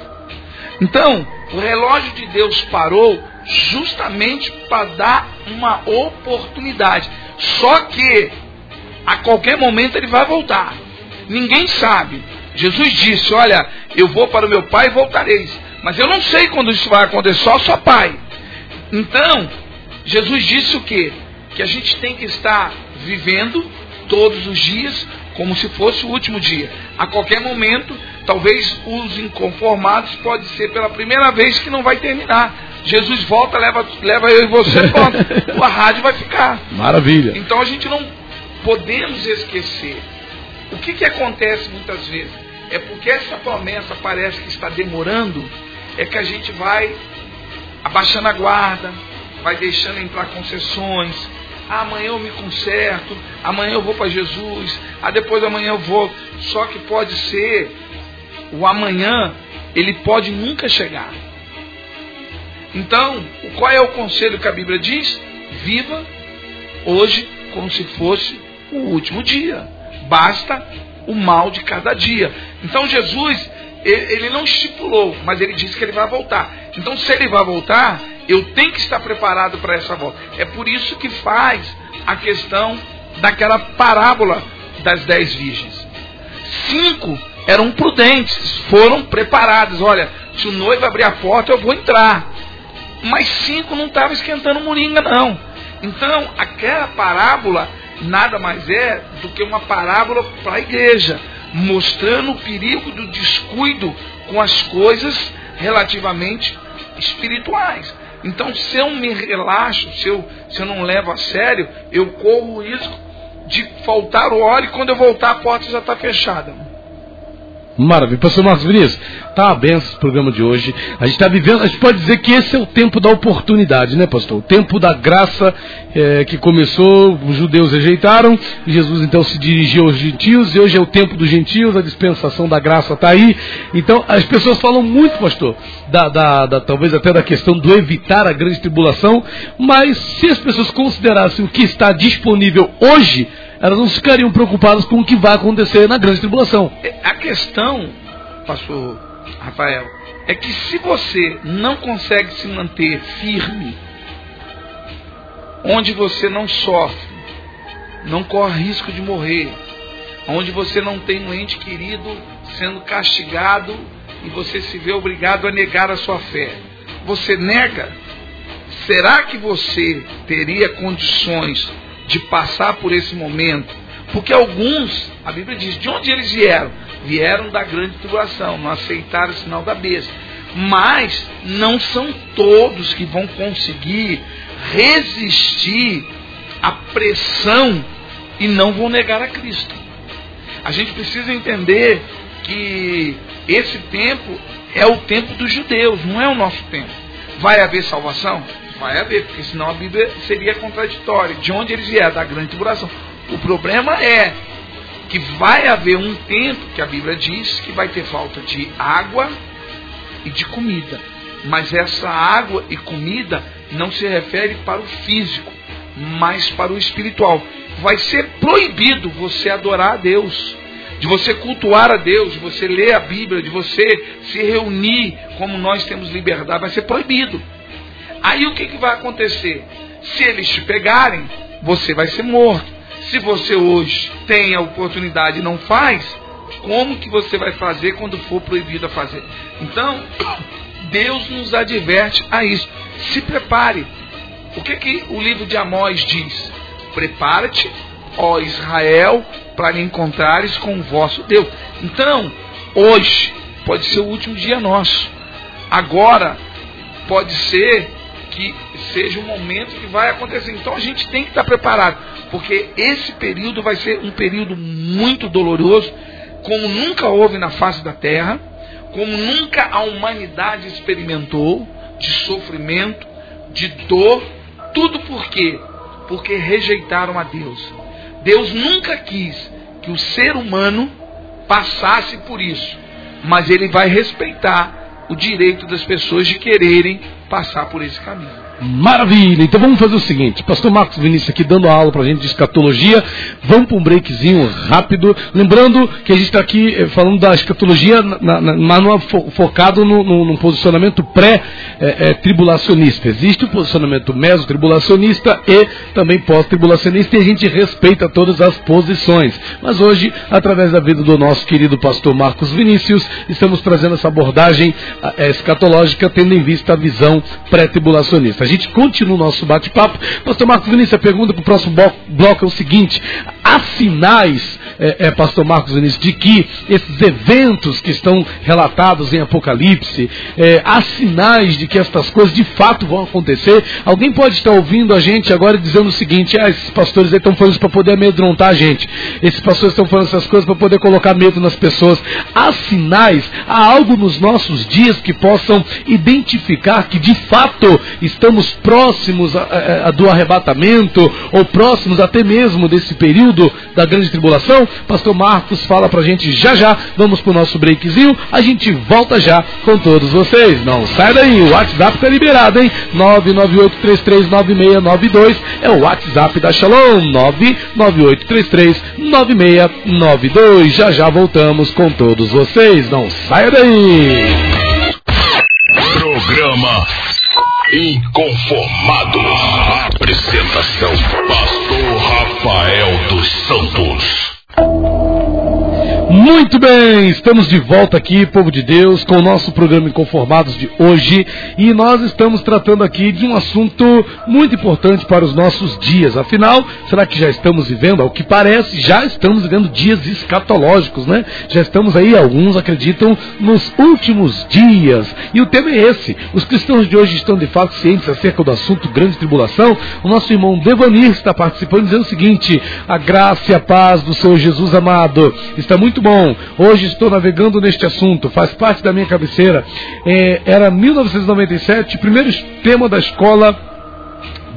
Então, o relógio de Deus parou justamente para dar uma oportunidade. Só que, a qualquer momento, ele vai voltar. Ninguém sabe. Jesus disse, olha, eu vou para o meu Pai e voltareis. Mas eu não sei quando isso vai acontecer, só só Pai. Então, Jesus disse o quê? Que a gente tem que estar vivendo todos os dias como se fosse o último dia. A qualquer momento, talvez os inconformados, pode ser pela primeira vez que não vai terminar. Jesus volta, leva, leva eu e você, volta. A rádio vai ficar. Maravilha. Então a gente não podemos esquecer. O que que acontece muitas vezes? É porque essa promessa parece que está demorando, é que a gente vai abaixando a guarda, vai deixando entrar concessões. Ah, amanhã eu me conserto, amanhã eu vou para Jesus, ah, depois amanhã eu vou. Só que pode ser, o amanhã, ele pode nunca chegar. Então, qual é o conselho que a Bíblia diz? Viva hoje como se fosse o último dia. Basta o mal de cada dia. Então Jesus, ele não estipulou, mas ele disse que ele vai voltar. Então se ele vai voltar, eu tenho que estar preparado para essa volta. É por isso que faz a questão daquela parábola das dez virgens. Cinco eram prudentes, foram preparadas. Olha, se o noivo abrir a porta, eu vou entrar. Mas cinco não estavam esquentando moringa, não. Então, aquela parábola nada mais é do que uma parábola para a igreja, mostrando o perigo do descuido com as coisas relativamente espirituais. Então, se eu me relaxo, se eu, se eu não levo a sério, eu corro o risco de faltar o óleo e quando eu voltar a porta já está fechada. Maravilha. Pastor Marcos Vinícius, tá a benção esse programa de hoje. A gente está vivendo, a gente pode dizer que esse é o tempo da oportunidade, né, pastor? O tempo da graça é, que começou, os judeus rejeitaram, Jesus então se dirigiu aos gentios, e hoje é o tempo dos gentios, a dispensação da graça está aí. Então, as pessoas falam muito, pastor, da, da, da, talvez até da questão do evitar a grande tribulação, mas se as pessoas considerassem o que está disponível hoje, elas não ficariam preocupadas com o que vai acontecer na grande tribulação. A questão, pastor Rafael, é que se você não consegue se manter firme, onde você não sofre, não corre risco de morrer, onde você não tem um ente querido sendo castigado e você se vê obrigado a negar a sua fé, você nega, será que você teria condições de passar por esse momento? Porque alguns, a Bíblia diz, de onde eles vieram? Vieram da grande tribulação, não aceitaram o sinal da besta. Mas não são todos que vão conseguir resistir à pressão e não vão negar a Cristo. A gente precisa entender que esse tempo é o tempo dos judeus, não é o nosso tempo. Vai haver salvação? Vai haver, porque senão a Bíblia seria contraditória. De onde eles vieram? Da grande tribulação. O problema é que vai haver um tempo que a Bíblia diz que vai ter falta de água e de comida. Mas essa água e comida não se refere para o físico, mas para o espiritual. Vai ser proibido você adorar a Deus, de você cultuar a Deus, de você ler a Bíblia, de você se reunir como nós temos liberdade. Vai ser proibido. Aí o que, que vai acontecer? Se eles te pegarem, você vai ser morto. Se você hoje tem a oportunidade e não faz, como que você vai fazer quando for proibido a fazer? Então, Deus nos adverte a isso. Se prepare. O que, que o livro de Amós diz? Prepara-te, ó Israel, para encontrares com o vosso Deus. Então, hoje pode ser o último dia nosso. Agora pode ser que seja o momento que vai acontecer. Então a gente tem que estar preparado, porque esse período vai ser um período muito doloroso, como nunca houve na face da terra, como nunca a humanidade experimentou, de sofrimento, de dor, tudo por quê? Porque rejeitaram a Deus. Deus nunca quis que o ser humano passasse por isso, mas ele vai respeitar o direito das pessoas de quererem passar por esse caminho. Maravilha, então vamos fazer o seguinte, Pastor Marcos Vinícius aqui dando aula pra gente de escatologia, vamos para um breakzinho rápido, lembrando que a gente está aqui falando da escatologia, mas fo, focado no, no, num posicionamento pré-tribulacionista, é, é, existe o posicionamento mesotribulacionista e também pós-tribulacionista e a gente respeita todas as posições, mas hoje, através da vida do nosso querido Pastor Marcos Vinícius, estamos trazendo essa abordagem é, escatológica, tendo em vista a visão pré-tribulacionista. A gente continua o nosso bate-papo. Pastor Marcos Vinícius, a pergunta para o próximo bloco é o seguinte: há sinais, é, é, Pastor Marcos Vinícius, de que esses eventos que estão relatados em Apocalipse, é, há sinais de que estas coisas de fato vão acontecer? Alguém pode estar ouvindo a gente agora dizendo o seguinte: ah, esses pastores aí estão falando isso para poder amedrontar a gente, esses pastores estão falando essas coisas para poder colocar medo nas pessoas. Há sinais, há algo nos nossos dias que possam identificar que de fato estamos próximos a, a, a do arrebatamento, ou próximos até mesmo desse período da grande tribulação? Pastor Marcos fala pra gente já já, vamos pro nosso breakzinho, a gente volta já com todos vocês, não sai daí, o WhatsApp tá liberado, hein? nove nove oito três três nove seis nove dois é o WhatsApp da Shalom, nove nove oito três três nove seis nove dois, já já voltamos com todos vocês, não sai daí. Programa Inconformado. Apresentação: Pastor Rafael dos Santos. Muito bem, estamos de volta aqui, povo de Deus, com o nosso programa Inconformados de hoje, e nós estamos tratando aqui de um assunto muito importante para os nossos dias. Afinal, será que já estamos vivendo? Ao que parece, já estamos vivendo dias escatológicos, né? Já estamos aí, alguns acreditam, nos últimos dias, e o tema é esse. Os cristãos de hoje estão de fato cientes acerca do assunto grande tribulação. O nosso irmão Devanir está participando, dizendo o seguinte: a graça e a paz do Senhor Jesus amado, está muito bom, hoje estou navegando neste assunto, faz parte da minha cabeceira. É, era mil novecentos e noventa e sete, primeiro tema da escola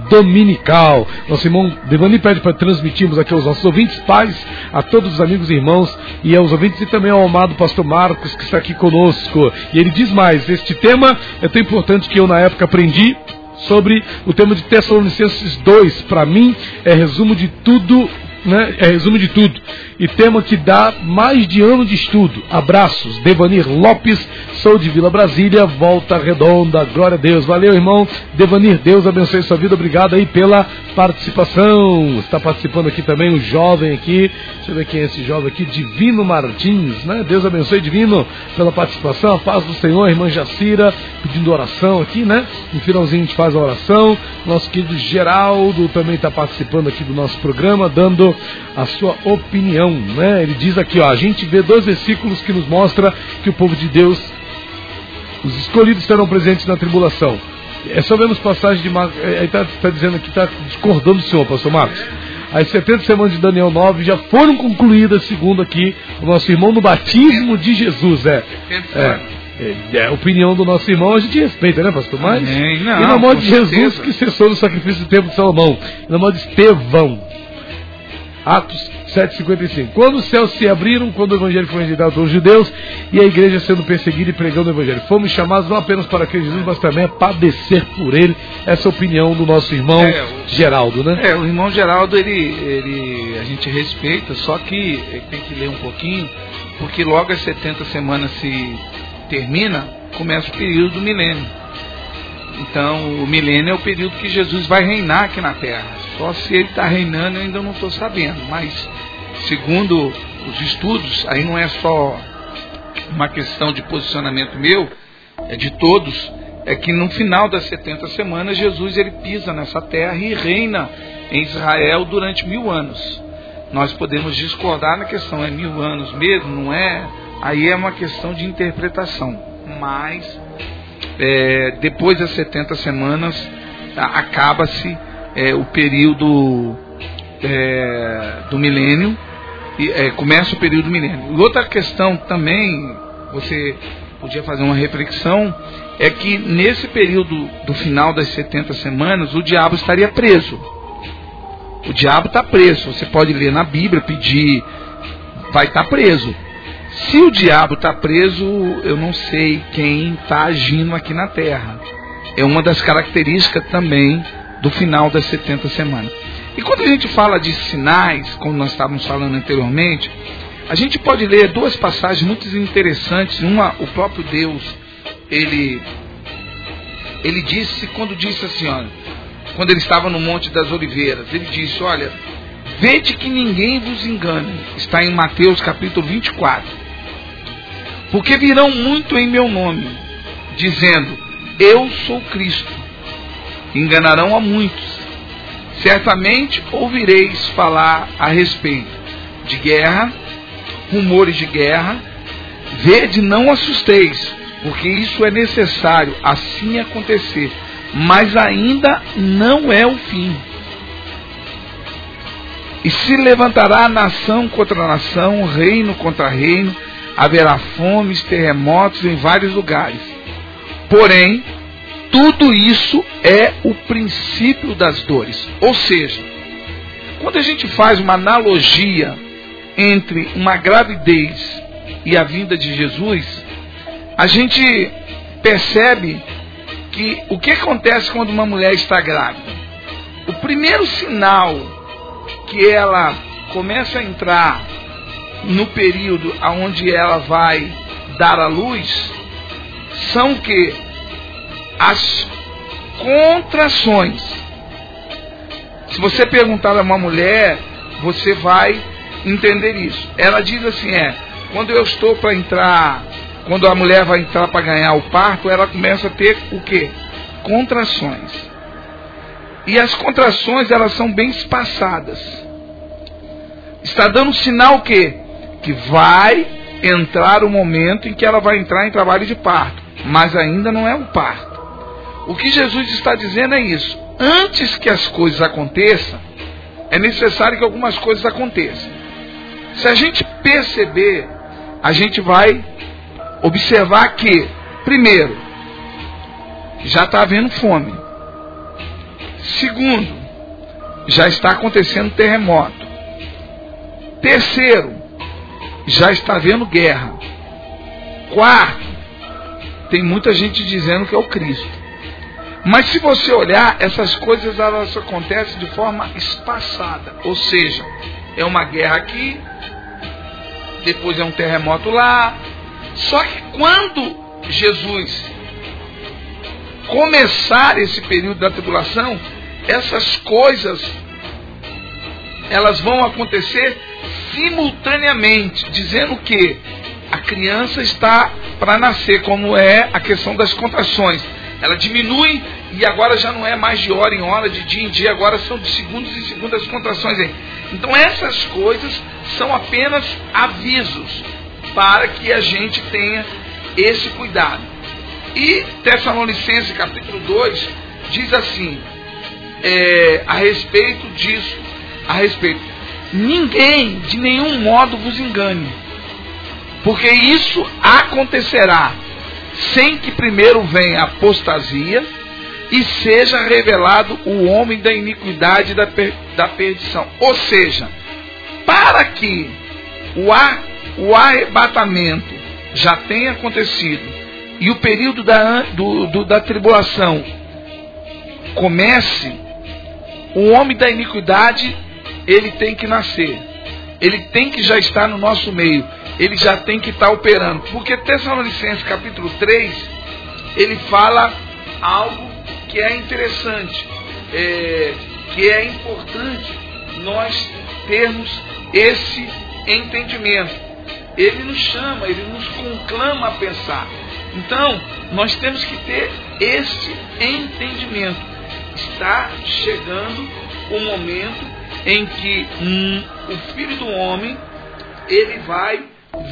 dominical. Nosso irmão Devani pede para transmitirmos aqui aos nossos ouvintes, pais, a todos os amigos e irmãos, e aos ouvintes e também ao amado pastor Marcos, que está aqui conosco. E ele diz mais: este tema é tão importante que eu na época aprendi sobre o tema de Tessalonicenses dois, para mim é resumo de tudo, né? É resumo de tudo e tema que dá mais de ano de estudo. Abraços, Devanir Lopes, sou de Vila Brasília, Volta Redonda. Glória a Deus. Valeu, irmão Devanir, Deus abençoe sua vida, obrigado aí pela participação. Está participando aqui também um jovem aqui, deixa eu ver quem é esse jovem aqui, Divino Martins, né? Deus abençoe, Divino, pela participação, a paz do Senhor. Irmã Jacira pedindo oração aqui, né? No finalzinho a gente faz a oração. Nosso querido Geraldo também está participando aqui do nosso programa, dando a sua opinião, né? Ele diz aqui, ó, a gente vê dois versículos que nos mostra que o povo de Deus, os escolhidos, estarão presentes na tribulação. É só vemos passagem de Marcos. Ele está tá dizendo aqui, está discordando do Senhor, pastor Marcos. As setenta semanas de Daniel nove já foram concluídas, segundo aqui o nosso irmão, no batismo de Jesus. É, é, é a opinião do nosso irmão, a gente respeita, né, pastor? Mas Amém. Não, e na morte de Jesus, certeza, que cessou no sacrifício do tempo de Salomão, e na morte de Estevão. Atos sete, cinquenta e cinco. Quando os céus se abriram, quando o evangelho foi rejeitado aos judeus e a igreja sendo perseguida e pregando o evangelho, fomos chamados não apenas para crer em Jesus, mas também a padecer por ele. Essa é a opinião do nosso irmão é, o, Geraldo, né? É, o irmão Geraldo, ele, ele, a gente respeita, só que tem que ler um pouquinho, porque logo as setenta semanas se termina, começa o período do milênio. Então, o milênio é o período que Jesus vai reinar aqui na Terra. Só se ele está reinando eu ainda não estou sabendo, mas segundo os estudos, aí não é só uma questão de posicionamento meu, é de todos, é que no final das setenta semanas, Jesus ele pisa nessa terra e reina em Israel durante mil anos. Nós podemos discordar na questão, é mil anos mesmo, não é? Aí é uma questão de interpretação, mas é, depois das setenta semanas, acaba-se É, o período é, do milênio e, é, começa o período do milênio. E outra questão também, você podia fazer uma reflexão, é que nesse período do final das setenta semanas, o diabo estaria preso. O diabo está preso. Você pode ler na Bíblia, pedir, vai estar tá preso. Se o diabo está preso, eu não sei quem está agindo aqui na Terra. é uma das características também do final das setenta semanas. E quando a gente fala de sinais, como nós estávamos falando anteriormente, a gente pode ler duas passagens muito interessantes. Uma, o próprio Deus, ele, ele disse, quando disse assim, olha, quando ele estava no Monte das Oliveiras, ele disse, olha, vede que ninguém vos engane. Está em Mateus capítulo vinte e quatro. Porque virão muito em meu nome, dizendo, eu sou Cristo. Enganarão a muitos. Certamente ouvireis falar a respeito de guerra, rumores de guerra. Vede, não assusteis, porque isso é necessário, assim acontecer, mas ainda não é o fim. E se levantará nação contra nação, reino contra reino, haverá fomes, terremotos em vários lugares. Porém, tudo isso é o princípio das dores. Ou seja, quando a gente faz uma analogia entre uma gravidez e a vinda de Jesus, a gente percebe que o que acontece quando uma mulher está grávida? O primeiro sinal que ela começa a entrar no período onde ela vai dar à luz são que as contrações. Se você perguntar a uma mulher, você vai entender isso. Ela diz assim, é, quando eu estou para entrar, quando a mulher vai entrar para ganhar o parto, ela começa a ter o quê? Contrações. E as contrações, elas são bem espaçadas. Está dando sinal que que vai entrar o momento em que ela vai entrar em trabalho de parto, mas ainda não é um parto. O que Jesus está dizendo é isso. Antes que as coisas aconteçam, é necessário que algumas coisas aconteçam. Se a gente perceber, a gente vai observar que, primeiro, já está havendo fome. Segundo, já está acontecendo terremoto. Terceiro, já está havendo guerra. Quarto, tem muita gente dizendo que é o Cristo. Mas se você olhar, essas coisas elas acontecem de forma espaçada. Ou seja, é uma guerra aqui, depois é um terremoto lá. Só que quando Jesus começar esse período da tribulação, essas coisas, elas vão acontecer simultaneamente, dizendo que a criança está para nascer, como é a questão das contrações. Ela diminui e agora já não é mais de hora em hora, de dia em dia, agora são de segundos em segundos as contrações aí. Então essas coisas são apenas avisos para que a gente tenha esse cuidado. E Tessalonicenses capítulo dois diz assim, é, a respeito disso, a respeito, ninguém de nenhum modo vos engane, porque isso acontecerá, sem que primeiro venha a apostasia e seja revelado o homem da iniquidade e da, per, da perdição. Ou seja, para que o, ar, o arrebatamento já tenha acontecido e o período da, do, do, da tribulação comece, o homem da iniquidade, ele tem que nascer, ele tem que já estar no nosso meio, ele já tem que estar operando. Porque Tessalonicenses capítulo três, ele fala algo que é interessante, é, que é importante nós termos esse entendimento. Ele nos chama, ele nos conclama a pensar. Então, nós temos que ter esse entendimento. Está chegando o momento em que hum, o Filho do Homem, ele vai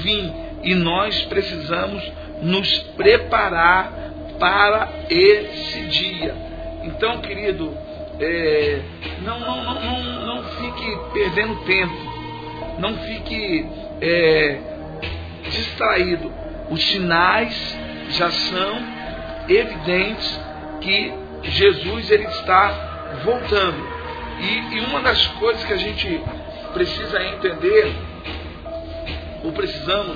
vim, e nós precisamos nos preparar para esse dia. Então, querido, é, não, não, não, não, não fique perdendo tempo, não fique é, distraído. Os sinais já são evidentes que Jesus ele está voltando. E, e uma das coisas que a gente precisa entender, ou precisamos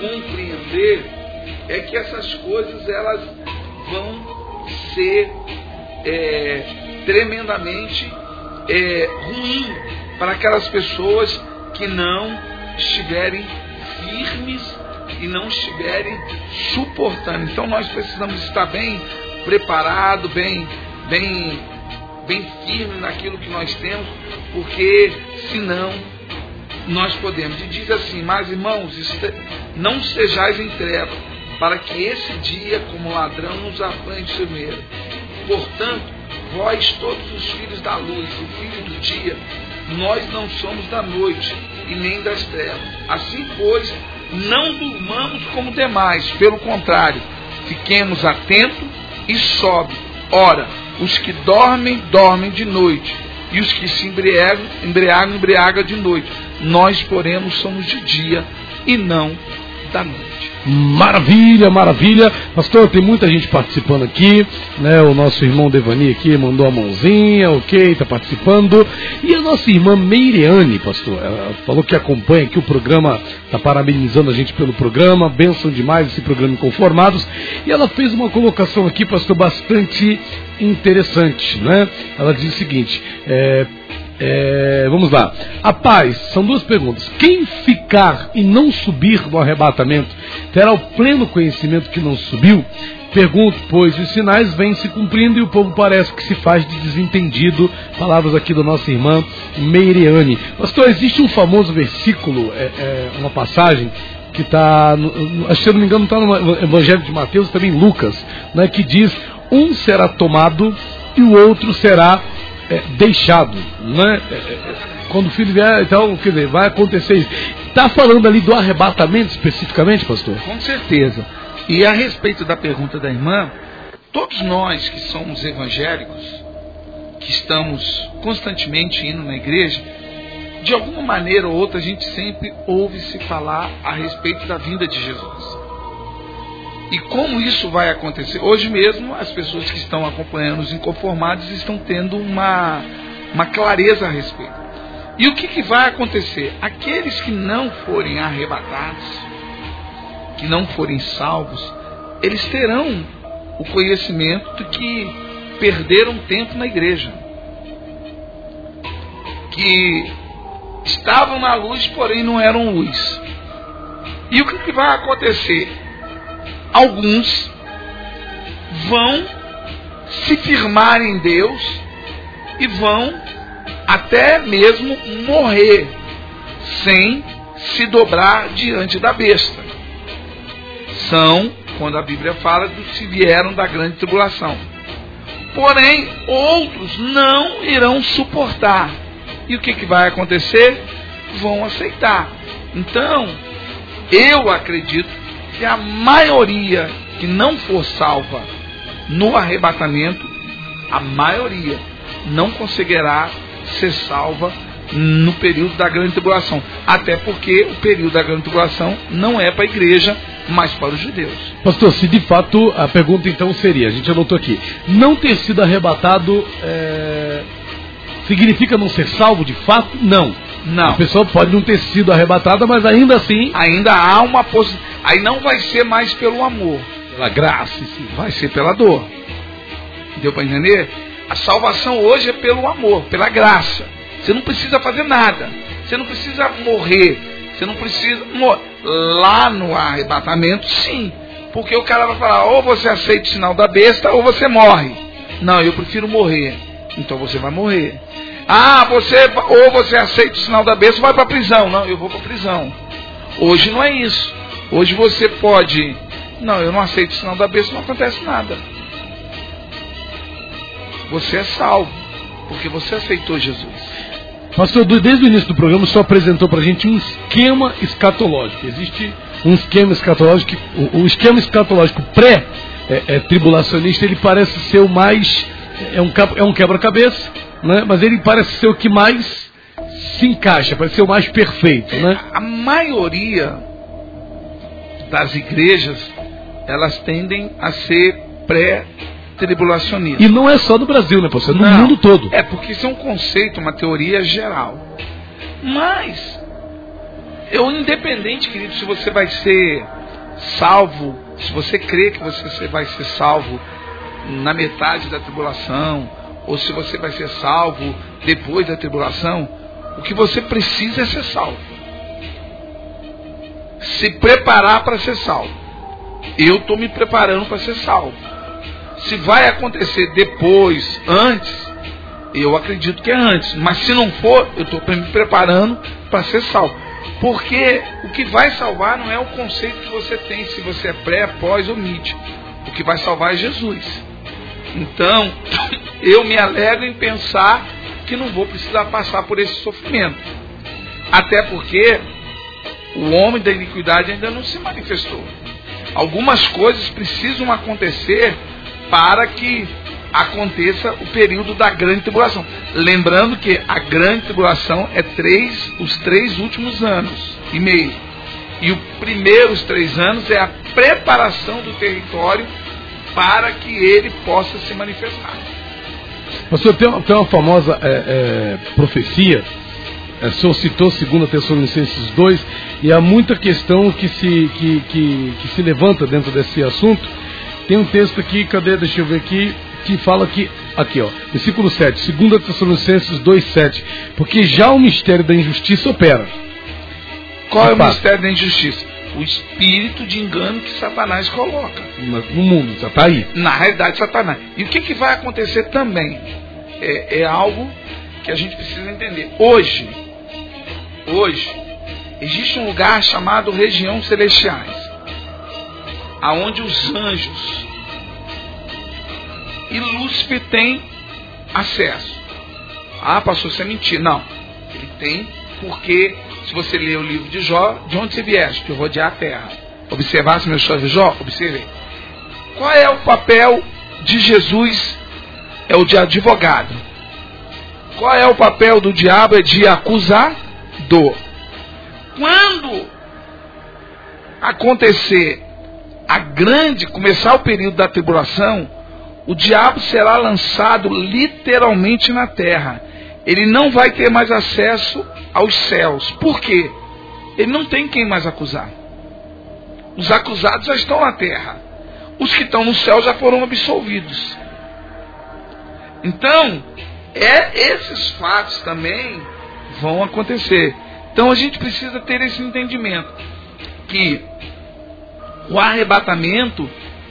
compreender, é que essas coisas elas vão ser é, tremendamente é, ruim para aquelas pessoas que não estiverem firmes e não estiverem suportando. Então nós precisamos estar bem preparado, bem, bem, bem firme naquilo que nós temos, porque senão nós podemos. E diz assim: mas irmãos, não sejais em trevas, para que esse dia, como ladrão, nos apanhe de primeiro. Portanto, vós todos os filhos da luz, o filho do dia, nós não somos da noite e nem das trevas. Assim, pois, não durmamos como demais, pelo contrário, fiquemos atentos e sóbrios. Ora, os que dormem, dormem de noite, e os que se embriagam, embriagam, embriagam de noite. Nós, porém, somos de dia e não da noite. Maravilha, maravilha. Pastor, tem muita gente participando aqui, né? O nosso irmão Devanir aqui mandou a mãozinha, ok, está participando. E a nossa irmã Meireane, pastor, ela falou que acompanha aqui o programa, está parabenizando a gente pelo programa, bênção demais esse programa Inconformados. E ela fez uma colocação aqui, pastor, bastante interessante, né? Ela diz o seguinte, é... É, vamos lá. A paz, são duas perguntas. Quem ficar e não subir no arrebatamento terá o pleno conhecimento que não subiu? Pergunto, pois os sinais vêm se cumprindo e o povo parece que se faz de desentendido. Palavras aqui da nossa irmã Meireane. Pastor, existe um famoso versículo, é, é, uma passagem que está, se eu não me engano, está no Evangelho de Mateus e também Lucas, né, que diz: um será tomado e o outro será É, deixado, né? É, é, quando o filho vier, então, quer dizer, vai acontecer isso. Está falando ali do arrebatamento especificamente, pastor? Com certeza. E a respeito da pergunta da irmã, todos nós que somos evangélicos, que estamos constantemente indo na igreja, de alguma maneira ou outra a gente sempre ouve-se falar a respeito da vinda de Jesus. E como isso vai acontecer? Hoje mesmo, as pessoas que estão acompanhando os Inconformados estão tendo uma, uma clareza a respeito. E o que, que vai acontecer? Aqueles que não forem arrebatados, que não forem salvos, eles terão o conhecimento de que perderam tempo na igreja, que estavam na luz, porém não eram luz. E o que, que vai acontecer? Alguns vão se firmar em Deus e vão até mesmo morrer sem se dobrar diante da besta. São, quando a Bíblia fala, dos que vieram da grande tribulação. Porém, outros não irão suportar. E o que, que vai acontecer? Vão aceitar. Então, eu acredito que a maioria que não for salva no arrebatamento, a maioria não conseguirá ser salva no período da grande tribulação. Até porque o período da grande tribulação não é para a igreja, mas para os judeus. Pastor, se de fato, a pergunta então seria, a gente anotou aqui, não ter sido arrebatado é... significa não ser salvo de fato? Não. Não. A pessoa pode não ter sido arrebatada, mas ainda assim... Ainda há uma possibilidade. Aí não vai ser mais pelo amor, pela graça, vai ser pela dor. Deu para entender? A salvação hoje é pelo amor, pela graça. Você não precisa fazer nada. Você não precisa morrer. Você não precisa... Mor- Lá no arrebatamento, sim. Porque o cara vai falar, ou você aceita o sinal da besta, ou você morre. Não, eu prefiro morrer. Então você vai morrer. Ah, você ou você aceita o sinal da besta ou vai para a prisão. Não, eu vou para a prisão. Hoje não é isso. Hoje você pode... Não, eu não aceito o sinal da besta, não acontece nada. Você é salvo, porque você aceitou Jesus. Pastor, desde o início do programa, o senhor apresentou para a gente um esquema escatológico. Existe um esquema escatológico... O esquema escatológico pré-tribulacionista, ele parece ser o mais... É um quebra-cabeça, né? Mas ele parece ser o que mais se encaixa, parece ser o mais perfeito, né? A maioria das igrejas, elas tendem a ser pré-tribulacionistas. E não é só no Brasil, né, pastor? No não, mundo todo. É, porque isso é um conceito, uma teoria geral. Mas, eu, independente, querido, se você vai ser salvo, se você crê que você vai ser salvo na metade da tribulação, ou se você vai ser salvo depois da tribulação. O que você precisa é ser salvo, se preparar para ser salvo. Eu estou me preparando para ser salvo. Se vai acontecer depois, antes, eu acredito que é antes, mas se não for, eu estou me preparando para ser salvo, porque o que vai salvar não é o conceito que você tem, se você é pré, pós ou mid. O que vai salvar é Jesus. Então, eu me alegro em pensar que não vou precisar passar por esse sofrimento, até porque o homem da iniquidade ainda não se manifestou. Algumas coisas precisam acontecer para que aconteça o período da grande tribulação. Lembrando que a grande tribulação é três, os três últimos anos e meio. E os primeiros três anos é a preparação do território para que ele possa se manifestar. Pastor, tem uma, tem uma famosa é, é, profecia. O senhor citou Segunda Tessalonicenses dois, e há muita questão que se, que, que, que se levanta dentro desse assunto. Tem um texto aqui, cadê? Deixa eu ver aqui, que fala que, aqui ó, versículo sete, Segunda Tessalonicenses dois, sete, porque já o mistério da injustiça opera. Qual é o mistério da injustiça? O espírito de engano que Satanás coloca no mundo, está aí. Na realidade, Satanás. E o que, que vai acontecer também? É, é algo que a gente precisa entender. Hoje, hoje, existe um lugar chamado região celestiais, aonde os anjos e Lúcifer tem acesso. Ah, pastor, isso é mentira. Não, ele tem, porque se você ler o livro de Jó, de onde você vieste? Que eu rodear a terra. Observasse meu chave, Jó? Observei. Qual é o papel de Jesus? É o de advogado. Qual é o papel do diabo? É de acusador. Quando acontecer a grande, começar o período da tribulação, o diabo será lançado literalmente na terra. Ele não vai ter mais acesso aos céus. Por quê? Ele não tem quem mais acusar. Os acusados já estão na terra. Os que estão no céu já foram absolvidos. Então, é, esses fatos também vão acontecer. Então a gente precisa ter esse entendimento, que o arrebatamento,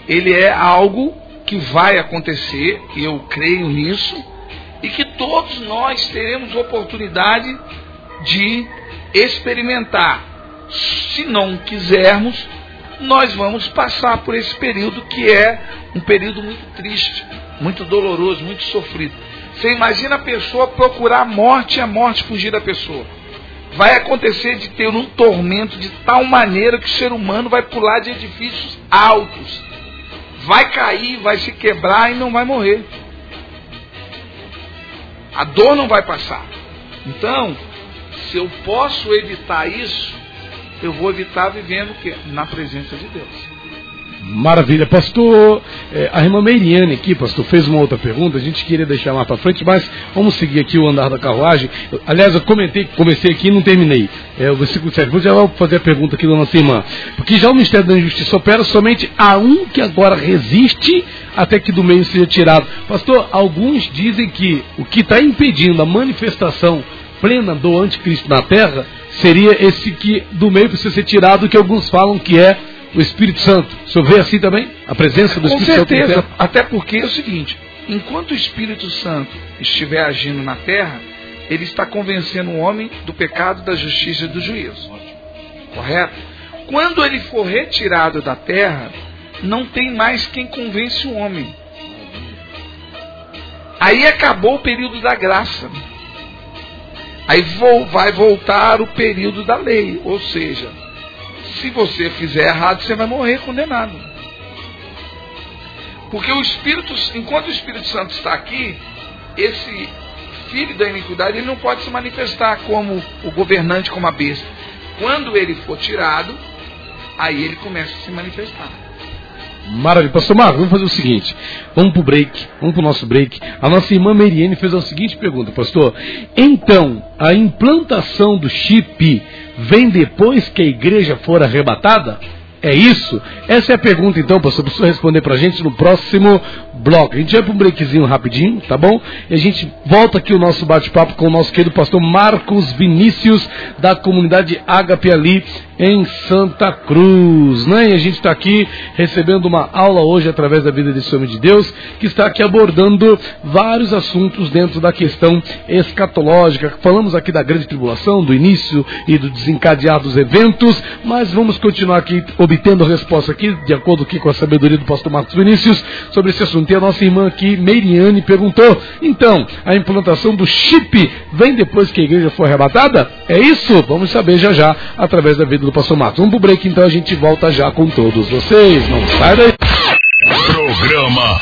ele é algo que vai acontecer, e eu creio nisso, e que todos nós teremos oportunidade de experimentar. Se não quisermos, nós vamos passar por esse período, que é um período muito triste, muito doloroso, muito sofrido. Você imagina a pessoa procurar a morte e a morte fugir da pessoa. Vai acontecer de ter um tormento de tal maneira que o ser humano vai pular de edifícios altos, vai cair, vai se quebrar e não vai morrer. A dor não vai passar. Então, se eu posso evitar isso, eu vou evitar vivendo o quê? Na presença de Deus. Maravilha. Pastor, é, a irmã Meireane aqui, pastor, fez uma outra pergunta. A gente queria deixar lá para frente, mas vamos seguir aqui o andar da carruagem. Eu, aliás, eu comentei, comecei aqui e não terminei. É, o versículo sete. Vou já fazer a pergunta aqui da nossa irmã. Porque já o mistério da injustiça opera, somente a um que agora resiste até que do meio seja tirado. Pastor, alguns dizem que o que está impedindo a manifestação plena do anticristo na terra seria esse que do meio precisa ser tirado, que alguns falam que é o Espírito Santo. O senhor vê assim também? A presença do Espírito Santo? Com certeza, até porque é o seguinte, enquanto o Espírito Santo estiver agindo na terra, ele está convencendo o homem do pecado, da justiça e do juízo. Correto? Quando ele for retirado da terra, não tem mais quem convence o homem. Aí acabou o período da graça. Aí vai voltar o período da lei, ou seja, se você fizer errado, você vai morrer condenado. Porque o Espírito, enquanto o Espírito Santo está aqui, esse filho da iniquidade, ele não pode se manifestar como o governante, como a besta. Quando ele for tirado, aí ele começa a se manifestar. Maravilha. Pastor Marcos, vamos fazer o seguinte, vamos para o break, vamos para o nosso break. A nossa irmã Meireane fez a seguinte pergunta, pastor: então, a implantação do chip vem depois que a igreja for arrebatada? É isso? Essa é a pergunta, então, pastor. Para você responder para a gente no próximo bloco. A gente vai para um breakzinho rapidinho, tá bom? E a gente volta aqui o nosso bate-papo com o nosso querido pastor Marcos Vinícius, da comunidade Ágape ali em Santa Cruz, né? E a gente está aqui recebendo uma aula hoje através da vida desse homem de Deus, que está aqui abordando vários assuntos dentro da questão escatológica. Falamos aqui da grande tribulação, do início e do desencadear dos eventos, mas vamos continuar aqui obtendo a resposta aqui, de acordo aqui com a sabedoria do pastor Marcos Vinícius, sobre esse assunto. E a nossa irmã aqui, Meireane, perguntou: então, a implantação do chip vem depois que a igreja for arrebatada? É isso? Vamos saber já já, através da vida do pastor Marcos. Vamos pro break, então a gente volta já com todos vocês. Não sai daí. Programa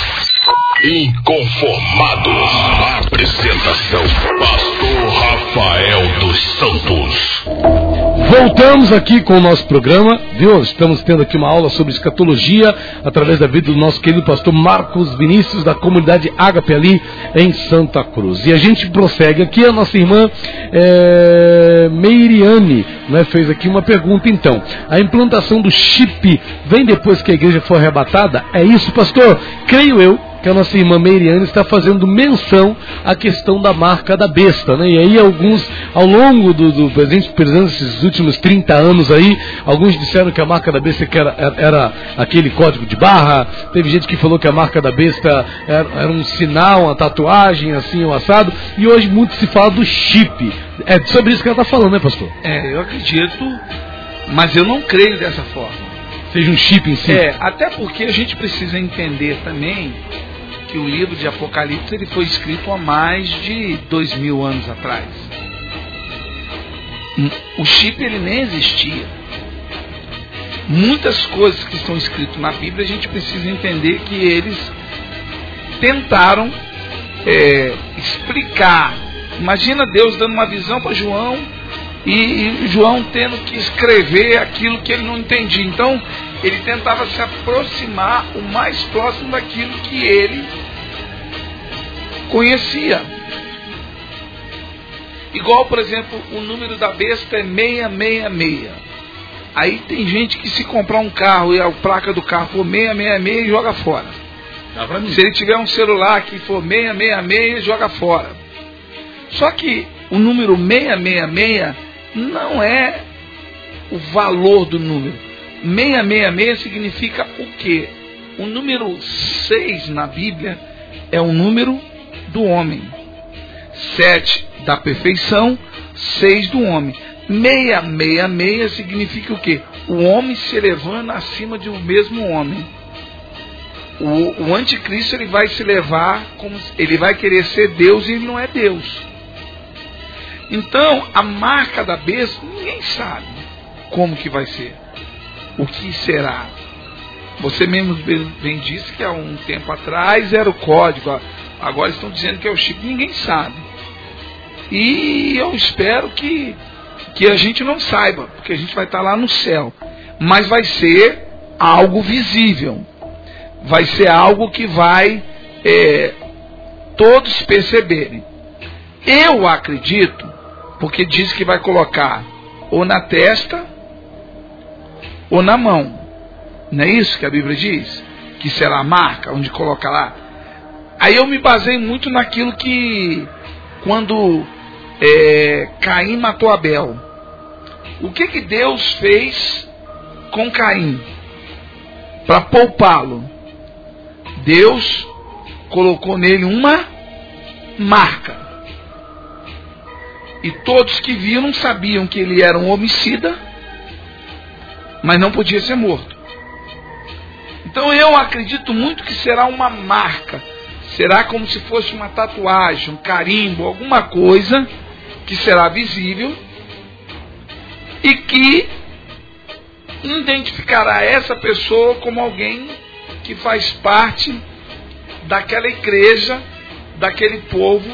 Inconformados. Apresentação: pastor Rafael dos Santos. Voltamos aqui com o nosso programa, viu? Estamos tendo aqui uma aula sobre escatologia através da vida do nosso querido pastor Marcos Vinícius, da comunidade Ágape ali em Santa Cruz. E a gente prossegue aqui. A nossa irmã é... Meireane, né, fez aqui uma pergunta, então. A implantação do chip vem depois que a igreja for arrebatada? É isso, pastor? Creio eu que a nossa irmã Meireane está fazendo menção à questão da marca da besta, né? E aí alguns, ao longo do, do presente, esses últimos trinta anos aí, alguns disseram que a marca da besta era, era aquele código de barra, teve gente que falou que a marca da besta era, era um sinal, uma tatuagem, assim, um assado, e hoje muito se fala do chip. É sobre isso que ela está falando, né, pastor? É, eu acredito, mas eu não creio dessa forma. Seja um chip em si. É, até porque a gente precisa entender também que o livro de Apocalipse, ele foi escrito há mais de dois mil anos atrás. O chip, ele nem existia. Muitas coisas que estão escritas na Bíblia, a gente precisa entender que eles tentaram é, explicar. Imagina Deus dando uma visão para João e, e João tendo que escrever aquilo que ele não entendia. Então ele tentava se aproximar o mais próximo daquilo que ele conhecia. Igual, por exemplo, o número da besta é seiscentos e sessenta e seis. Aí tem gente que, se comprar um carro e a placa do carro for seiscentos e sessenta e seis, joga fora. Dá pra mim. Se ele tiver um celular que for seiscentos e sessenta e seis, joga fora. Só que o número seiscentos e sessenta e seis não é o valor do número. seiscentos e sessenta e seis significa o quê? O número seis na Bíblia é o número do homem. sete da perfeição, seis do homem. seiscentos e sessenta e seis significa o quê? O homem se elevando acima de um mesmo homem. O, o anticristo, ele vai se elevar, como, ele vai querer ser Deus e ele não é Deus. Então, a marca da besta, ninguém sabe como que vai ser. O que será? Você mesmo bem disse que há um tempo atrás era o código, agora estão dizendo que é o chip, ninguém sabe. E eu espero que, que a gente não saiba, porque a gente vai estar lá no céu. Mas vai ser algo visível. Vai ser algo que vai é, todos perceberem. Eu acredito, porque diz que vai colocar ou na testa ou na mão. Não é isso que a Bíblia diz? Que será a marca, onde coloca lá. Aí eu me baseio muito naquilo que, quando é, Caim matou Abel. O que, que Deus fez com Caim? Para poupá-lo, Deus colocou nele uma marca. E todos que viram sabiam que ele era um homicida, mas não podia ser morto. Então eu acredito muito que será uma marca. Será como se fosse uma tatuagem, um carimbo, alguma coisa que será visível e que identificará essa pessoa como alguém que faz parte daquela igreja, daquele povo,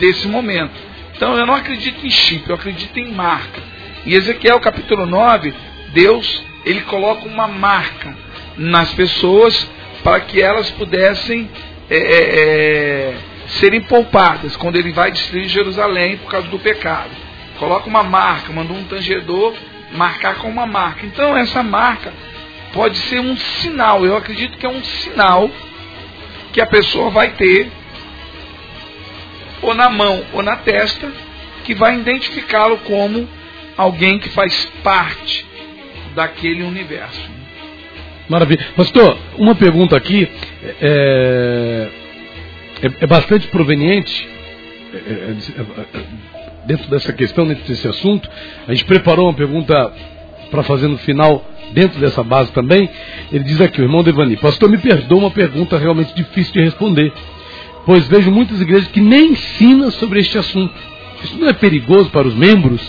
desse momento. Então eu não acredito em chip, eu acredito em marca. Em Ezequiel capítulo nove, Deus, ele coloca uma marca nas pessoas para que elas pudessem é, é, serem poupadas quando ele vai destruir Jerusalém por causa do pecado. Coloca uma marca, mandou um tangedor marcar com uma marca. Então essa marca pode ser um sinal, eu acredito que é um sinal que a pessoa vai ter ou na mão ou na testa, que vai identificá-lo como alguém que faz parte daquele universo. Maravilha. Pastor, uma pergunta aqui, é, é, é bastante proveniente, é, é, é, dentro dessa questão, dentro desse assunto. A gente preparou uma pergunta para fazer no final, dentro dessa base também. Ele diz aqui, o irmão Devanir: pastor, me perdoa uma pergunta realmente difícil de responder, pois vejo muitas igrejas que nem ensinam sobre este assunto. Isso não é perigoso para os membros?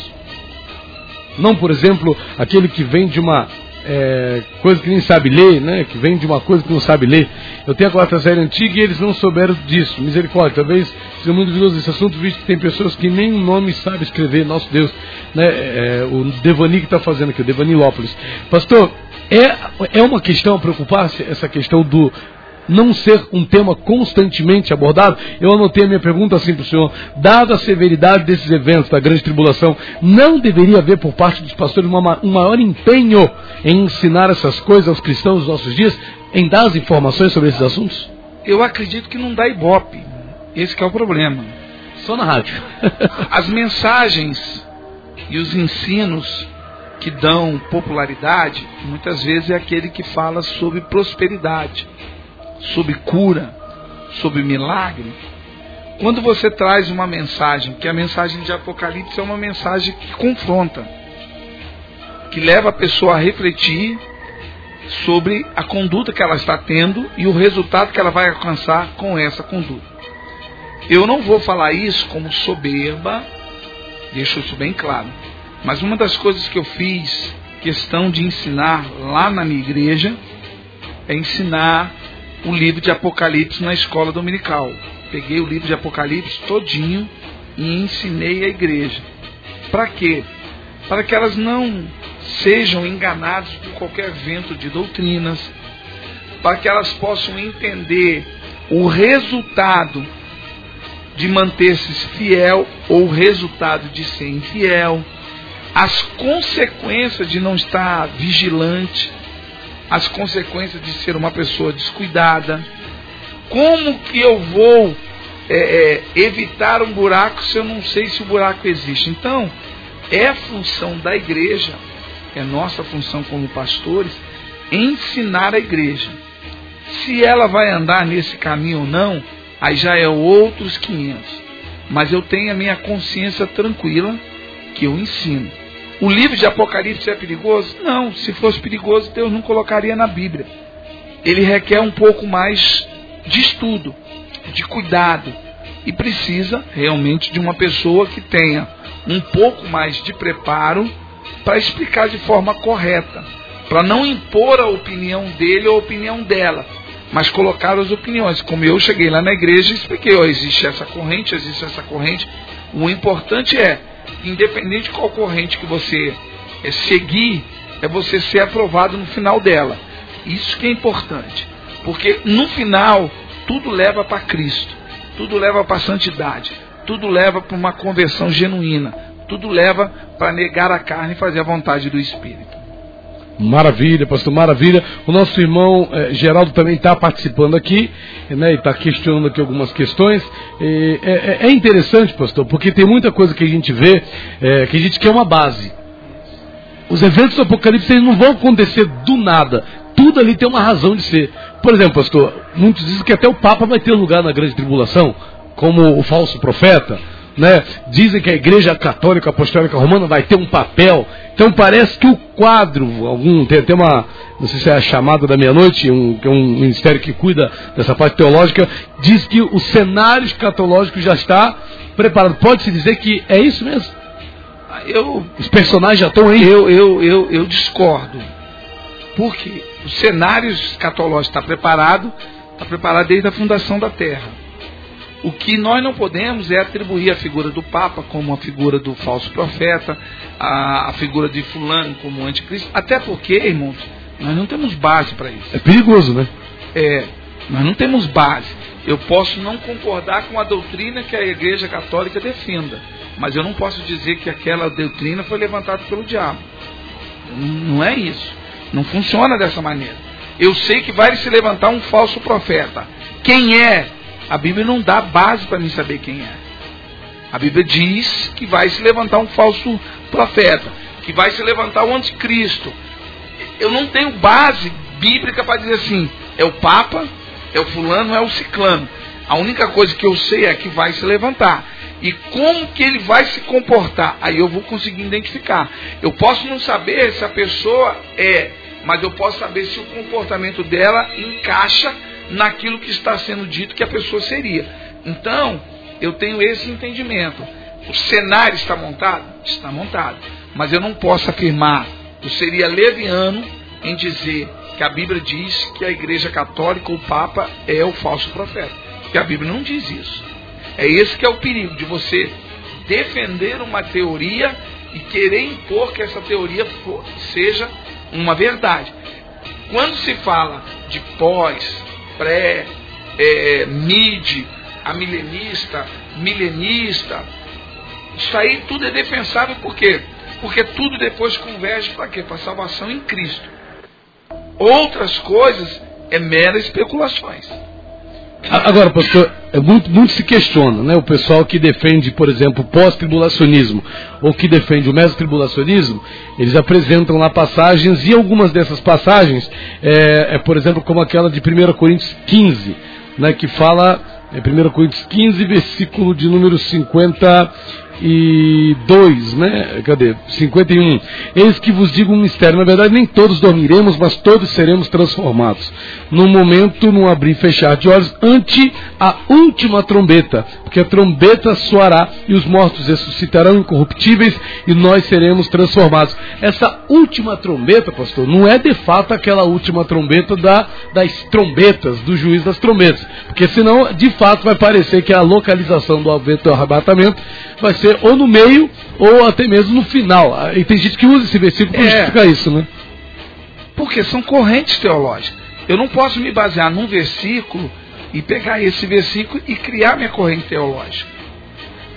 Não, por exemplo, aquele que vem de uma é, coisa que nem sabe ler, né? Que vem de uma coisa que não sabe ler. Eu tenho a quarta série antiga e eles não souberam disso. Misericórdia, talvez seja muito perigoso esse assunto, visto que tem pessoas que nem o nome sabe escrever, nosso Deus, né? É, o Devanir que está fazendo aqui, o Devanir Lopes. Pastor, é, é uma questão a preocupar-se, essa questão do não ser um tema constantemente abordado? Eu anotei a minha pergunta assim para o senhor: dada a severidade desses eventos da grande tribulação, não deveria haver por parte dos pastores uma, um maior empenho em ensinar essas coisas aos cristãos dos nossos dias, em dar as informações sobre esses assuntos? Eu acredito que não dá ibope, esse que é o problema. Só na rádio. As mensagens e os ensinos que dão popularidade, muitas vezes é aquele que fala sobre prosperidade, sobre cura, sobre milagre. Quando você traz uma mensagem, que a mensagem de Apocalipse é uma mensagem que confronta, que leva a pessoa a refletir sobre a conduta que ela está tendo e o resultado que ela vai alcançar com essa conduta. Eu não vou falar isso como soberba, deixo isso bem claro, mas uma das coisas que eu fiz questão de ensinar lá na minha igreja é ensinar o livro de Apocalipse na escola dominical. Peguei o livro de Apocalipse todinho e ensinei à igreja. Para quê? Para que elas não sejam enganadas por qualquer vento de doutrinas, para que elas possam entender o resultado de manter-se fiel ou o resultado de ser infiel, as consequências de não estar vigilante, as consequências de ser uma pessoa descuidada. Como que eu vou é, é, evitar um buraco se eu não sei se o buraco existe? Então, é função da igreja, é nossa função como pastores, ensinar a igreja. Se ela vai andar nesse caminho ou não, aí já é outros quinhentos. Mas eu tenho a minha consciência tranquila que eu ensino. O livro de Apocalipse é perigoso? Não, se fosse perigoso, Deus não colocaria na Bíblia. Ele requer um pouco mais de estudo, de cuidado, e precisa realmente de uma pessoa que tenha um pouco mais de preparo para explicar de forma correta, para não impor a opinião dele ou a opinião dela, mas colocar as opiniões. Como eu cheguei lá na igreja e expliquei, ó, existe essa corrente, existe essa corrente. O importante é, independente de qual corrente que você seguir, é você ser aprovado no final dela. Isso que é importante, porque no final tudo leva para Cristo, tudo leva para a santidade, tudo leva para uma conversão genuína, tudo leva para negar a carne e fazer a vontade do Espírito. Maravilha, pastor, maravilha. O nosso irmão eh, Geraldo também está participando aqui, né, e está questionando aqui algumas questões. E, é, é interessante, pastor, porque tem muita coisa que a gente vê, é, que a gente quer uma base. Os eventos do Apocalipse, eles não vão acontecer do nada. Tudo ali tem uma razão de ser. Por exemplo, pastor, muitos dizem que até o Papa vai ter lugar na grande tribulação, como o falso profeta, né? Dizem que a igreja católica apostólica romana vai ter um papel. Então parece que o quadro, algum, tem até uma, não sei se é a chamada da meia-noite, um, um ministério que cuida dessa parte teológica, diz que o cenário escatológico já está preparado. Pode-se dizer que é isso mesmo? Eu, Os personagens já estão aí? Eu, eu, eu, eu discordo. Por quê? O cenário escatológico está preparado, está preparado desde a fundação da Terra. O que nós não podemos é atribuir a figura do Papa como a figura do falso profeta, a, a figura de fulano como anticristo, até porque, irmãos, nós não temos base para isso. É perigoso, né? É, nós não temos base. Eu posso não concordar com a doutrina que a Igreja Católica defenda, mas eu não posso dizer que aquela doutrina foi levantada pelo diabo. Não é isso. Não funciona dessa maneira. Eu sei que vai se levantar um falso profeta. Quem é? A Bíblia não dá base para mim saber quem é. A Bíblia diz que vai se levantar um falso profeta, que vai se levantar o anticristo. Eu não tenho base bíblica para dizer assim, é o Papa, é o fulano, é o ciclano. A única coisa que eu sei é que vai se levantar. E como que ele vai se comportar? Aí eu vou conseguir identificar. Eu posso não saber se a pessoa é, mas eu posso saber se o comportamento dela encaixa naquilo que está sendo dito que a pessoa seria. Então, eu tenho esse entendimento. O cenário está montado? Está montado. Mas eu não posso afirmar, eu seria leviano em dizer que a Bíblia diz que a Igreja Católica, o Papa, é o falso profeta. Porque a Bíblia não diz isso. É esse que é o perigo de você defender uma teoria e querer impor que essa teoria for, seja uma verdade. Quando se fala de pós, pré, é, mid, amilenista, milenista, isso aí tudo é defensável. Por quê? Porque tudo depois converge para quê? Para a salvação em Cristo. Outras coisas é mera especulações. Agora, pastor, muito, muito se questiona, né? O pessoal que defende, por exemplo, o pós-tribulacionismo ou que defende o mesotribulacionismo, eles apresentam lá passagens, e algumas dessas passagens é, é por exemplo, como aquela de primeira Coríntios quinze, né, que fala, é primeira Coríntios quinze, versículo de número cinquenta e dois, né? Cadê? cinquenta e um. Eis que vos digo um mistério. Na verdade, nem todos dormiremos, mas todos seremos transformados. Num momento, num abrir e fechar de olhos, ante a última trombeta. Porque a trombeta soará e os mortos ressuscitarão incorruptíveis e nós seremos transformados. Essa última trombeta, pastor, não é de fato aquela última trombeta da, das trombetas, do juiz das trombetas. Porque senão, de fato, vai parecer que a localização do evento do arrebatamento vai ser ou no meio, ou até mesmo no final. E tem gente que usa esse versículo para é, justificar isso, né? Porque são correntes teológicas. Eu não posso me basear num versículo e pegar esse versículo e criar minha corrente teológica.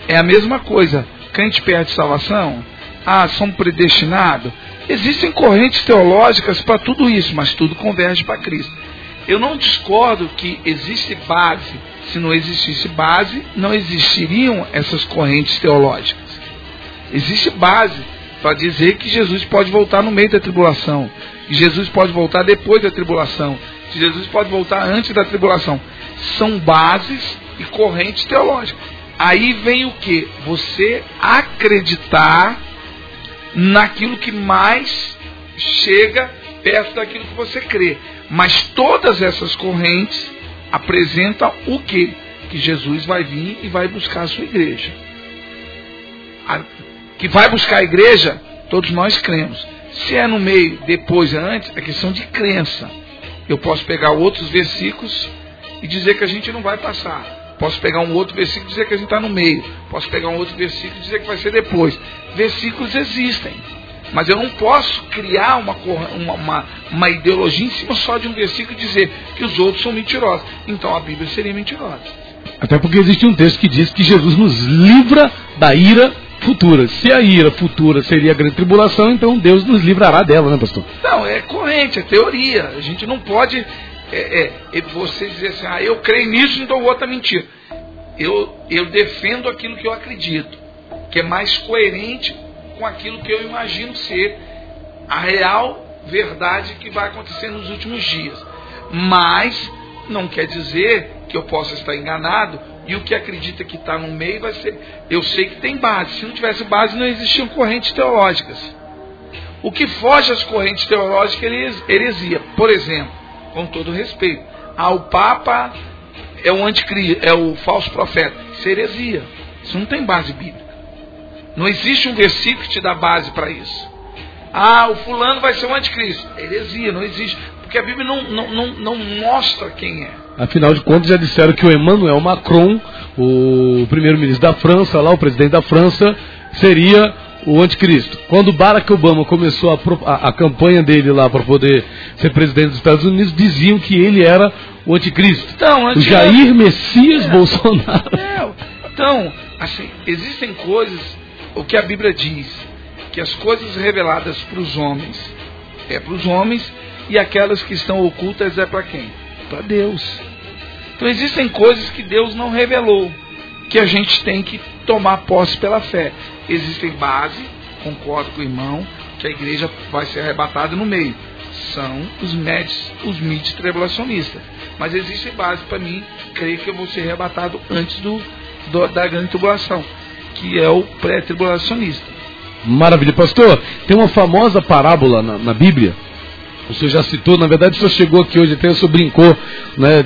É a mesma coisa. Crente perde salvação? Ah, são predestinados? Existem correntes teológicas para tudo isso, mas tudo converge para Cristo. Eu não discordo que existe base. Se não existisse base, não existiriam essas correntes teológicas. Existe base para dizer que Jesus pode voltar no meio da tribulação, que Jesus pode voltar depois da tribulação, que Jesus pode voltar antes da tribulação. São bases e correntes teológicas. Aí vem o que? Você acreditar naquilo que mais chega perto daquilo que você crê. Mas todas essas correntes apresenta o quê? Que Jesus vai vir e vai buscar a sua igreja. A, que vai buscar a igreja, todos nós cremos. Se é no meio, depois, antes, é questão de crença. Eu posso pegar outros versículos e dizer que a gente não vai passar. Posso pegar um outro versículo e dizer que a gente está no meio. Posso pegar um outro versículo e dizer que vai ser depois. Versículos existem. Mas eu não posso criar uma, uma, uma, uma ideologia em cima só de um versículo e dizer que os outros são mentirosos. Então a Bíblia seria mentirosa. Até porque existe um texto que diz que Jesus nos livra da ira futura. Se a ira futura seria a grande tribulação, então Deus nos livrará dela, né, pastor? Não, é corrente, é teoria. A gente não pode é, é, você dizer assim, ah, eu creio nisso, então o outro é mentira. Eu, eu defendo aquilo que eu acredito, que é mais coerente com aquilo que eu imagino ser a real verdade que vai acontecer nos últimos dias. Mas não quer dizer que eu possa estar enganado e o que acredita que está no meio vai ser... Eu sei que tem base. Se não tivesse base, não existiam correntes teológicas. O que foge às correntes teológicas é heresia. Por exemplo, com todo respeito, ah, o Papa é o anticristo, é o falso profeta. Isso é heresia. Isso não tem base bíblica. Não existe um versículo que te dá base para isso. Ah, o fulano vai ser o anticristo. Heresia, não existe. Porque a Bíblia não, não, não, não mostra quem é. Afinal de contas, já disseram que o Emmanuel Macron, o primeiro-ministro da França, lá, o presidente da França, seria o anticristo. Quando Barack Obama começou a, a, a campanha dele lá para poder ser presidente dos Estados Unidos, diziam que ele era o anticristo. Então, anticristo... O Jair Messias é. Bolsonaro. É. Então, assim, existem coisas... O que a Bíblia diz, que as coisas reveladas para os homens é para os homens, e aquelas que estão ocultas é para quem? Para Deus. Então existem coisas que Deus não revelou, que a gente tem que tomar posse pela fé. Existem base, concordo com o irmão, que a igreja vai ser arrebatada no meio. São os médios, os mitos tribulacionistas. Mas existe base para mim crer que eu vou ser arrebatado antes do, do, da grande tribulação, que é o pré-tribulacionista. Maravilha, pastor. Tem uma famosa parábola na, na Bíblia. O senhor já citou, na verdade o senhor chegou aqui hoje até, o senhor brincou, né,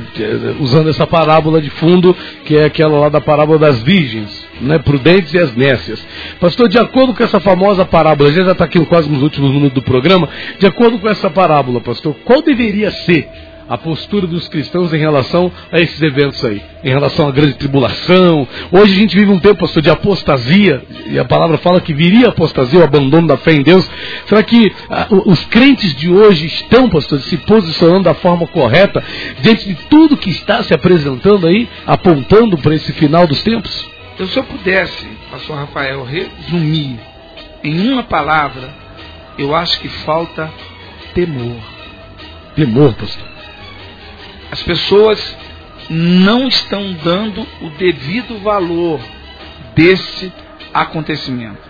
usando essa parábola de fundo, que é aquela lá da parábola das virgens, né, prudentes e as nécias. Pastor, de acordo com essa famosa parábola, já está aqui quase nos últimos minutos do programa, de acordo com essa parábola, pastor, qual deveria ser a postura dos cristãos em relação a esses eventos aí, em relação à grande tribulação? Hoje a gente vive um tempo, pastor, de apostasia, e a palavra fala que viria a apostasia, o abandono da fé em Deus. Será que ah, os crentes de hoje estão, pastor, se posicionando da forma correta diante de tudo que está se apresentando aí, apontando para esse final dos tempos? Então, se eu pudesse, pastor Rafael, resumir em uma palavra, eu acho que falta temor. Temor, pastor. As pessoas não estão dando o devido valor desse acontecimento.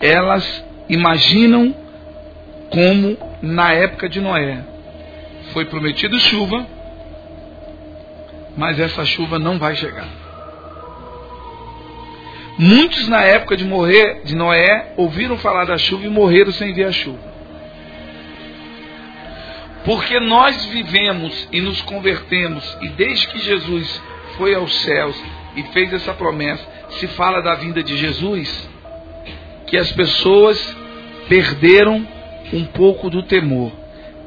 Elas imaginam como na época de Noé. Foi prometido chuva, mas essa chuva não vai chegar. Muitos na época de, morrer, de Noé ouviram falar da chuva e morreram sem ver a chuva. Porque nós vivemos e nos convertemos, e desde que Jesus foi aos céus e fez essa promessa, se fala da vinda de Jesus, que as pessoas perderam um pouco do temor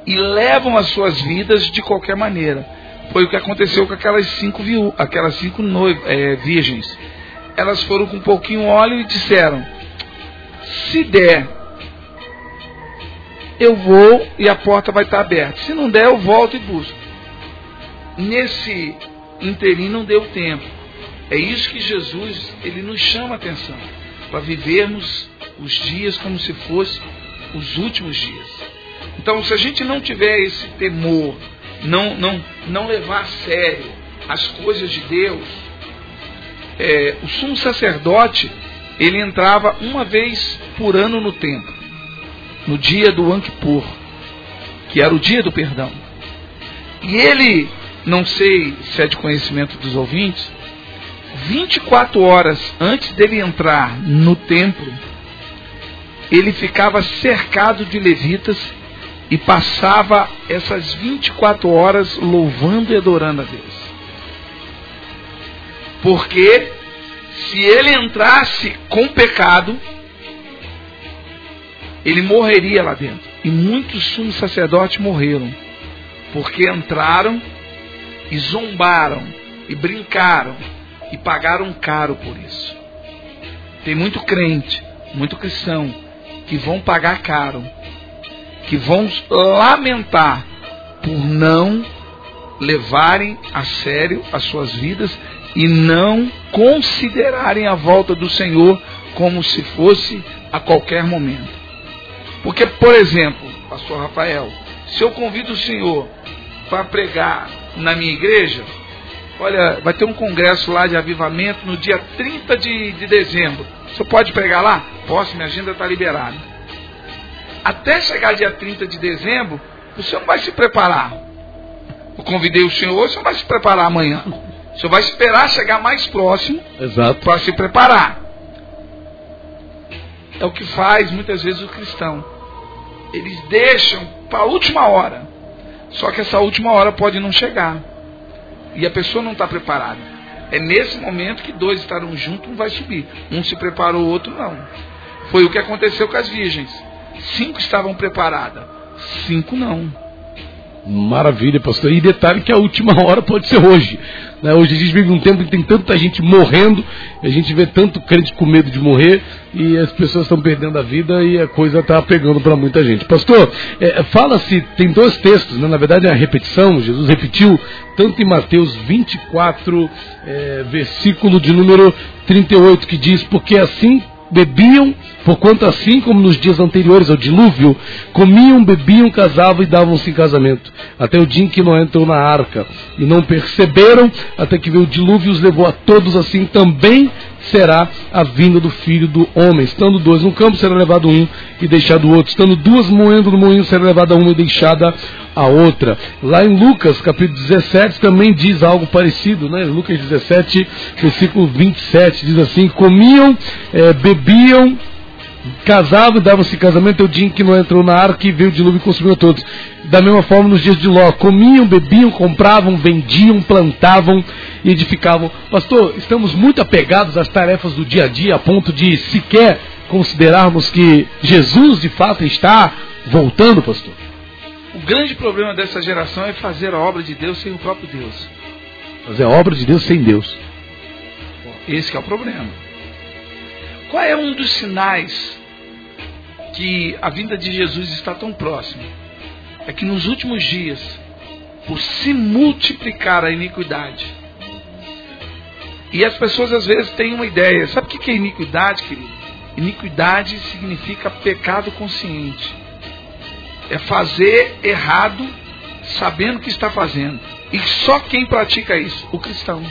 e levam as suas vidas de qualquer maneira. Foi o que aconteceu com aquelas cinco, viú, aquelas cinco noiv- é, virgens. Elas foram com um pouquinho de óleo e disseram: se der, eu vou e a porta vai estar aberta. Se não der, eu volto e busco. Nesse interim não deu tempo. É isso que Jesus, ele nos chama a atenção, para vivermos os dias como se fossem os últimos dias. Então, se a gente não tiver esse temor, não, não, não levar a sério as coisas de Deus, é, o sumo sacerdote, ele entrava uma vez por ano no templo, no dia do Yom Kippur, que era o dia do perdão. E ele, não sei se é de conhecimento dos ouvintes, vinte e quatro horas antes dele entrar no templo, ele ficava cercado de levitas e passava essas vinte e quatro horas louvando e adorando a Deus. Porque se ele entrasse com pecado, ele morreria lá dentro. E muitos sumos sacerdotes morreram, porque entraram e zombaram, e brincaram, e pagaram caro por isso. Tem muito crente, muito cristão, que vão pagar caro, que vão lamentar por não levarem a sério as suas vidas e não considerarem a volta do Senhor como se fosse a qualquer momento. Porque, por exemplo, pastor Rafael, se eu convido o senhor para pregar na minha igreja, olha, vai ter um congresso lá de avivamento no dia trinta de, de dezembro. O senhor pode pregar lá? Posso, minha agenda está liberada. Até chegar dia trinta de dezembro, o senhor vai se preparar. Eu convidei o senhor, o senhor vai se preparar amanhã. O senhor vai esperar chegar mais próximo para se preparar. É o que faz muitas vezes o cristão. Eles deixam para a última hora. Só que essa última hora pode não chegar. E a pessoa não está preparada. É nesse momento que dois estarão juntos, um vai subir. Um se preparou, o outro não. Foi o que aconteceu com as virgens. Cinco estavam preparadas, cinco não. Maravilha, pastor. E detalhe que a última hora pode ser hoje. Hoje a gente vive um tempo que tem tanta gente morrendo, a gente vê tanto crente com medo de morrer, e as pessoas estão perdendo a vida e a coisa está pegando para muita gente. Pastor, é, fala-se, tem dois textos, né? Na verdade é a repetição, Jesus repetiu tanto em Mateus vinte e quatro, é, versículo de número trinta e oito, que diz: porque assim bebiam Porquanto assim como nos dias anteriores ao dilúvio, comiam, bebiam, casavam e davam-se em casamento, até o dia em que Noé entrou na arca, e não perceberam, até que veio o dilúvio e os levou a todos. Assim também será a vinda do Filho do Homem. Estando dois no campo, será levado um e deixado o outro. Estando duas moendo no moinho, será levada uma e deixada a outra. Lá em Lucas, capítulo dezessete, também diz algo parecido, né? Lucas dezessete, versículo vinte e sete, diz assim: comiam, é, bebiam, casavam e davam-se casamento, é o dia em que Noé entrou na arca e veio o dilúvio e consumiu todos. Da mesma forma nos dias de Ló, comiam, bebiam, compravam, vendiam, plantavam e edificavam. Pastor, estamos muito apegados às tarefas do dia a dia, a ponto de sequer considerarmos que Jesus de fato está voltando, pastor? O grande problema dessa geração é fazer a obra de Deus sem o próprio Deus. Fazer a obra de Deus sem Deus. Esse que é o problema. Qual é um dos sinais que a vinda de Jesus está tão próxima? É que nos últimos dias, por se multiplicar a iniquidade, e as pessoas às vezes têm uma ideia, sabe o que é iniquidade, querido? Iniquidade significa pecado consciente, é fazer errado sabendo que está fazendo, e só quem pratica isso? O cristão.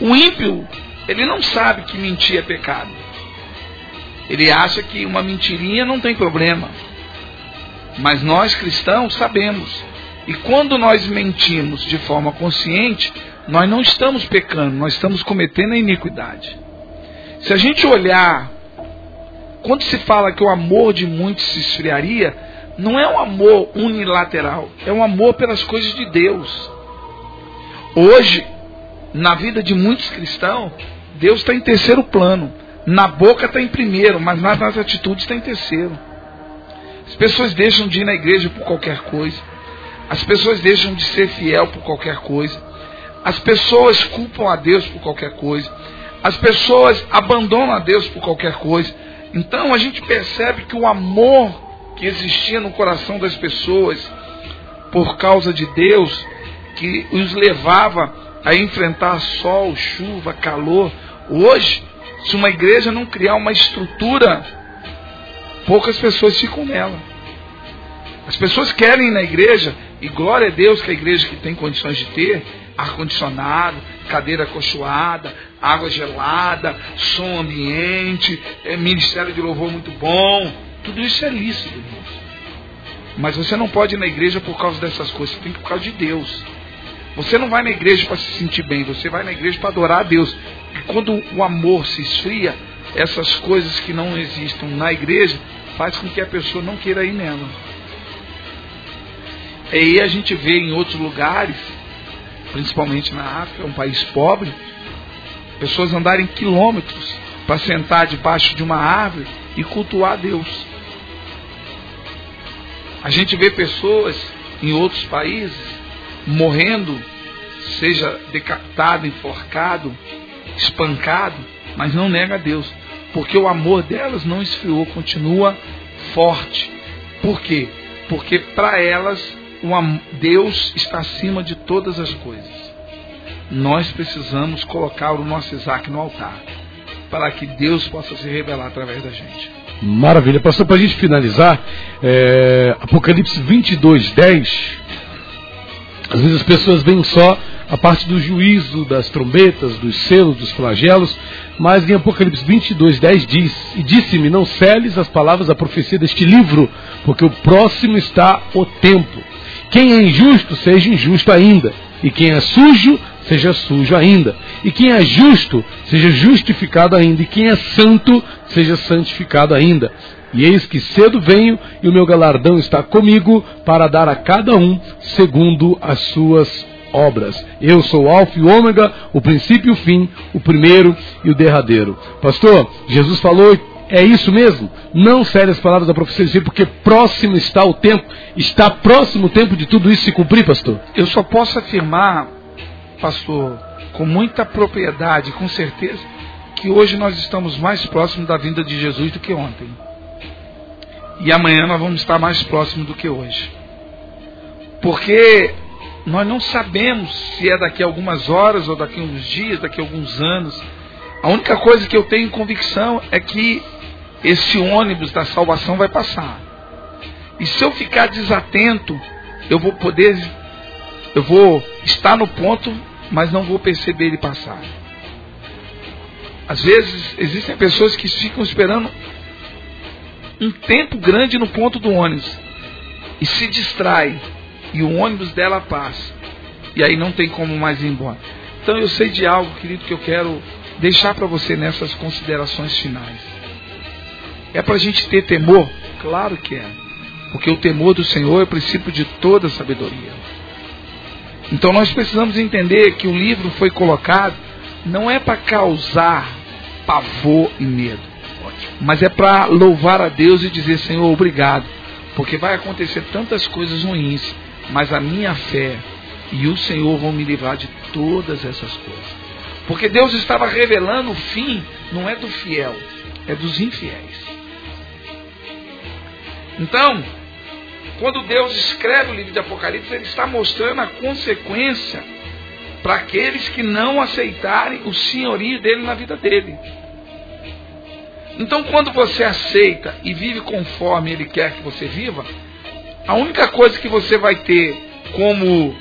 O ímpio, ele não sabe que mentir é pecado. Ele acha que uma mentirinha não tem problema. Mas nós cristãos sabemos. E quando nós mentimos de forma consciente, nós não estamos pecando, nós estamos cometendo a iniquidade. Se a gente olhar, quando se fala que o amor de muitos se esfriaria, não é um amor unilateral, é um amor pelas coisas de Deus. Hoje, na vida de muitos cristãos, Deus está em terceiro plano. Na boca está em primeiro, mas nas, nas atitudes está em terceiro. As pessoas deixam de ir na igreja por qualquer coisa. As pessoas deixam de ser fiel por qualquer coisa. As pessoas culpam a Deus por qualquer coisa. As pessoas abandonam a Deus por qualquer coisa. Então a gente percebe que o amor que existia no coração das pessoas por causa de Deus, que os levava a enfrentar sol, chuva, calor. Hoje, se uma igreja não criar uma estrutura, poucas pessoas ficam nela. As pessoas querem ir na igreja, e glória a Deus que a igreja que tem condições de ter, ar-condicionado, cadeira acolchoada, água gelada, som ambiente, é, ministério de louvor muito bom, tudo isso é lícito, irmãos. Mas você não pode ir na igreja por causa dessas coisas, você tem que ir por causa de Deus. Você não vai na igreja para se sentir bem, você vai na igreja para adorar a Deus. E quando o amor se esfria, essas coisas que não existem na igreja faz com que a pessoa não queira ir nela. E aí a gente vê em outros lugares, principalmente na África, um país pobre, pessoas andarem quilômetros para sentar debaixo de uma árvore e cultuar a Deus. A gente vê pessoas em outros países morrendo, seja decapitado, enforcado, espancado, mas não nega a Deus, porque o amor delas não esfriou, continua forte. Por quê? Porque para elas Deus está acima de todas as coisas. Nós precisamos colocar o nosso Isaac no altar, para que Deus possa se revelar através da gente. Maravilha, pastor, para a gente finalizar, é... Apocalipse vinte e dois, dez. Às vezes as pessoas veem só a parte do juízo, das trombetas, dos selos, dos flagelos, mas em Apocalipse vinte e dois, dez diz: e disse-me, não seles as palavras da profecia deste livro, porque o próximo está o tempo. Quem é injusto, seja injusto ainda, e quem é sujo, seja sujo ainda, e quem é justo, seja justificado ainda, e quem é santo, seja santificado ainda. E eis que cedo venho, e o meu galardão está comigo, para dar a cada um segundo as suas obras. Eu sou o Alfa e o Ômega, o princípio e o fim, o primeiro e o derradeiro. Pastor, Jesus falou, é isso mesmo? Não sele as palavras da profecia, porque próximo está o tempo. Está próximo o tempo de tudo isso se cumprir, pastor? Eu só posso afirmar, pastor, com muita propriedade, com certeza, que hoje nós estamos mais próximos da vinda de Jesus do que ontem. E amanhã nós vamos estar mais próximos do que hoje. Porque nós não sabemos se é daqui a algumas horas, ou daqui a uns dias, daqui a alguns anos. A única coisa que eu tenho convicção é que esse ônibus da salvação vai passar. E se eu ficar desatento, eu vou poder, eu vou estar no ponto, mas não vou perceber ele passar. Às vezes, existem pessoas que ficam esperando um tempo grande no ponto do ônibus e se distrai, e o ônibus dela passa, e aí não tem como mais ir embora. Então eu sei de algo, querido, que eu quero deixar para você nessas considerações finais. É para a gente ter temor? Claro que é, porque o temor do Senhor é o princípio de toda sabedoria. Então nós precisamos entender que o livro foi colocado não é para causar pavor e medo, mas é para louvar a Deus e dizer: Senhor, obrigado, porque vai acontecer tantas coisas ruins, mas a minha fé e o Senhor vão me livrar de todas essas coisas. Porque Deus estava revelando o fim, não é do fiel, é dos infiéis. Então, quando Deus escreve o livro de Apocalipse, Ele está mostrando a consequência para aqueles que não aceitarem o senhorio dele na vida dele. Então, quando você aceita e vive conforme Ele quer que você viva, a única coisa que você vai ter como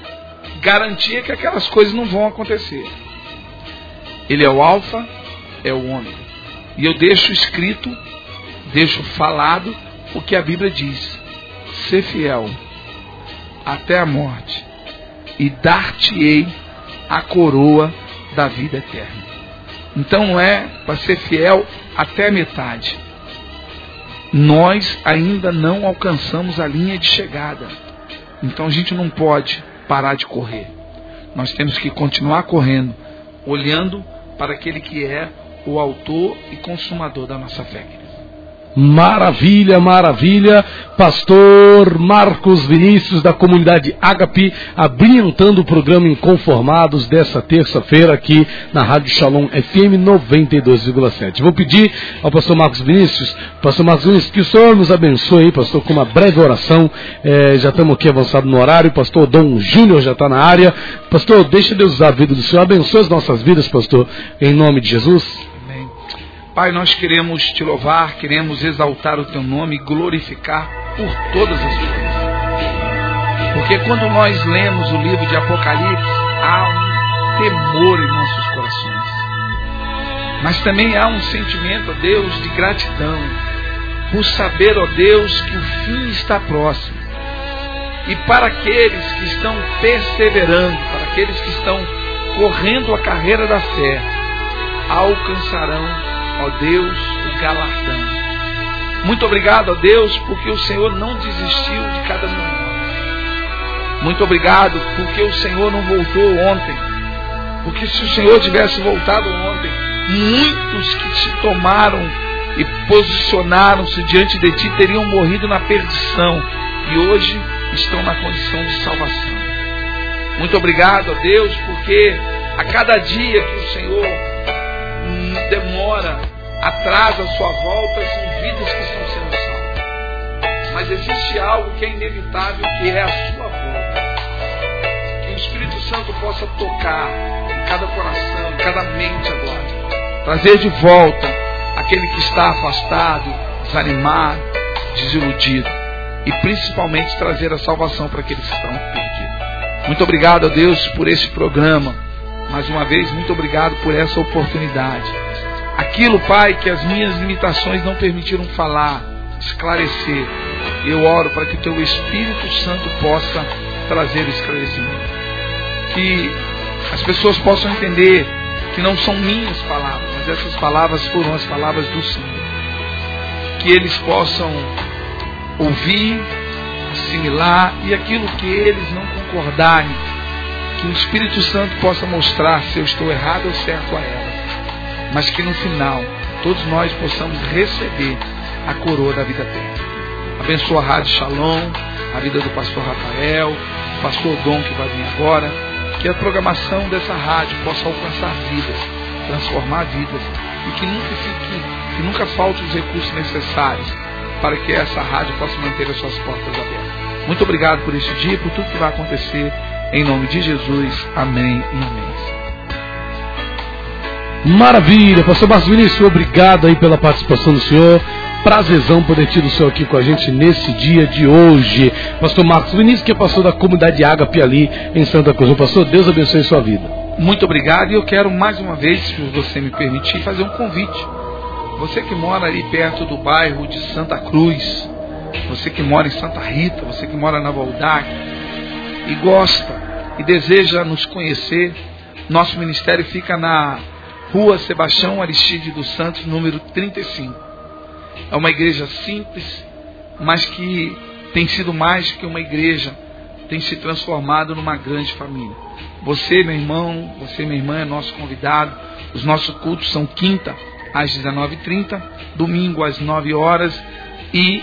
garantia é que aquelas coisas não vão acontecer. Ele é o alfa, é o ômega. E eu deixo escrito, deixo falado o que a Bíblia diz: ser fiel até a morte, e dar-te-ei a coroa da vida eterna. Então não é para ser fiel até a metade. Nós ainda não alcançamos a linha de chegada. Então a gente não pode parar de correr. Nós temos que continuar correndo, olhando para aquele que é o autor e consumador da nossa fé. Maravilha, maravilha. Pastor Marcos Vinícius, da Comunidade Ágape, abrilhantando o programa Inconformados dessa terça-feira aqui na Rádio Shalom F M noventa e dois vírgula sete. Vou pedir ao pastor Marcos Vinícius, pastor Marcos Vinícius, que o senhor nos abençoe, hein, pastor, com uma breve oração. É, já estamos aqui avançados no horário. Pastor Dom Júnior já está na área. Pastor, deixa Deus usar a vida do senhor. Abençoe as nossas vidas, pastor, em nome de Jesus. Pai, nós queremos te louvar, queremos exaltar o teu nome e glorificar por todas as coisas. Porque quando nós lemos o livro de Apocalipse, há um temor em nossos corações. Mas também há um sentimento, ó Deus, de gratidão, por saber, ó Deus, que o fim está próximo. E para aqueles que estão perseverando, para aqueles que estão correndo a carreira da fé, alcançarão, ó Deus, o galardão. Muito obrigado, ó Deus, porque o Senhor não desistiu de cada um de nós. Muito obrigado, porque o Senhor não voltou ontem. Porque se o Senhor tivesse voltado ontem, muitos que se tomaram e posicionaram-se diante de Ti teriam morrido na perdição e hoje estão na condição de salvação. Muito obrigado, ó Deus, porque a cada dia que o Senhor demora, atrasa a sua volta, são vidas que estão sendo salvas. Mas existe algo que é inevitável, que é a sua volta. Que o Espírito Santo possa tocar em cada coração, em cada mente agora. Trazer de volta aquele que está afastado, desanimado, desiludido. E principalmente trazer a salvação para aqueles que estão perdidos. Muito obrigado a Deus por esse programa. Mais uma vez, muito obrigado por essa oportunidade. Aquilo, Pai, que as minhas limitações não permitiram falar, esclarecer, eu oro para que o Teu Espírito Santo possa trazer esclarecimento. Que as pessoas possam entender que não são minhas palavras, mas essas palavras foram as palavras do Senhor. Que eles possam ouvir, assimilar, e aquilo que eles não concordarem, que o Espírito Santo possa mostrar se eu estou errado ou certo a elas, mas que no final todos nós possamos receber a coroa da vida eterna. Abençoa a Rádio Shalom, a vida do pastor Rafael, o pastor Dom que vai vir agora, que a programação dessa rádio possa alcançar vidas, transformar vidas, e que nunca fique, que nunca falte os recursos necessários para que essa rádio possa manter as suas portas abertas. Muito obrigado por este dia e por tudo que vai acontecer. Em nome de Jesus, amém e amém. Maravilha, pastor Marcos Vinícius, obrigado aí pela participação do senhor. Prazerzão poder ter o senhor aqui com a gente nesse dia de hoje. Pastor Marcos Vinícius, que é pastor da Comunidade Ágape ali em Santa Cruz. Pastor, Deus abençoe a sua vida. Muito obrigado, e eu quero mais uma vez, se você me permitir, fazer um convite. Você que mora ali perto do bairro de Santa Cruz, você que mora em Santa Rita, você que mora na Valdac e gosta e deseja nos conhecer, nosso ministério fica na Rua Sebastião Aristide dos Santos, número trinta e cinco. É uma igreja simples, mas que tem sido mais que uma igreja, tem se transformado numa grande família. Você, meu irmão, você, minha irmã, é nosso convidado. Os nossos cultos são quinta às dezenove e trinta, domingo às nove horas e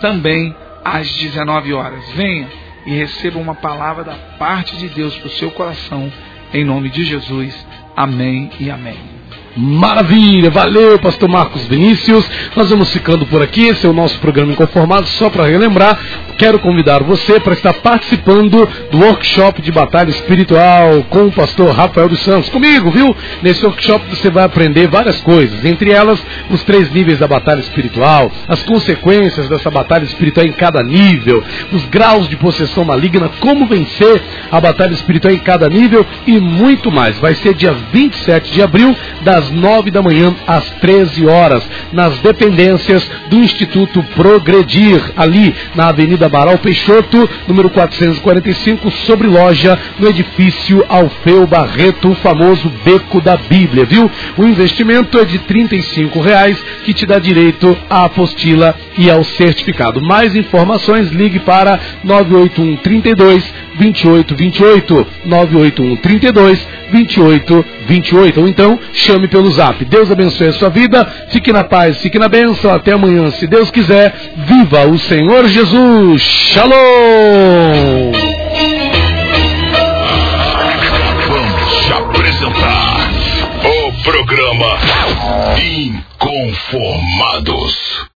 também às dezenove horas. Venha e receba uma palavra da parte de Deus para o seu coração, em nome de Jesus. Amém e amém. Maravilha, valeu pastor Marcos Vinícius. Nós vamos ficando por aqui. Esse é o nosso programa Inconformado. Só para relembrar, quero convidar você para estar participando do workshop de batalha espiritual com o pastor Rafael dos Santos, comigo, viu? Nesse workshop você vai aprender várias coisas, entre elas os três níveis da batalha espiritual, as consequências dessa batalha espiritual em cada nível, os graus de possessão maligna, como vencer a batalha espiritual em cada nível e muito mais. Vai ser dia vinte e sete de abril, das nove da manhã às treze horas, nas dependências do Instituto Progredir, ali na Avenida Amaral Peixoto, número quatrocentos e quarenta e cinco, sobre loja, no edifício Alfeu Barreto, o famoso Beco da Bíblia, viu? O investimento é de trinta e cinco reais, que te dá direito à apostila e ao certificado. Mais informações, ligue para nove oito um, trinta e dois, vinte e oito, vinte e oito, nove oito um, trinta e dois, vinte e oito, vinte e oito, ou então chame pelo zap. Deus abençoe a sua vida, fique na paz, fique na bênção, até amanhã, se Deus quiser. Viva o Senhor Jesus! Shalom! Vamos apresentar o programa Inconformados.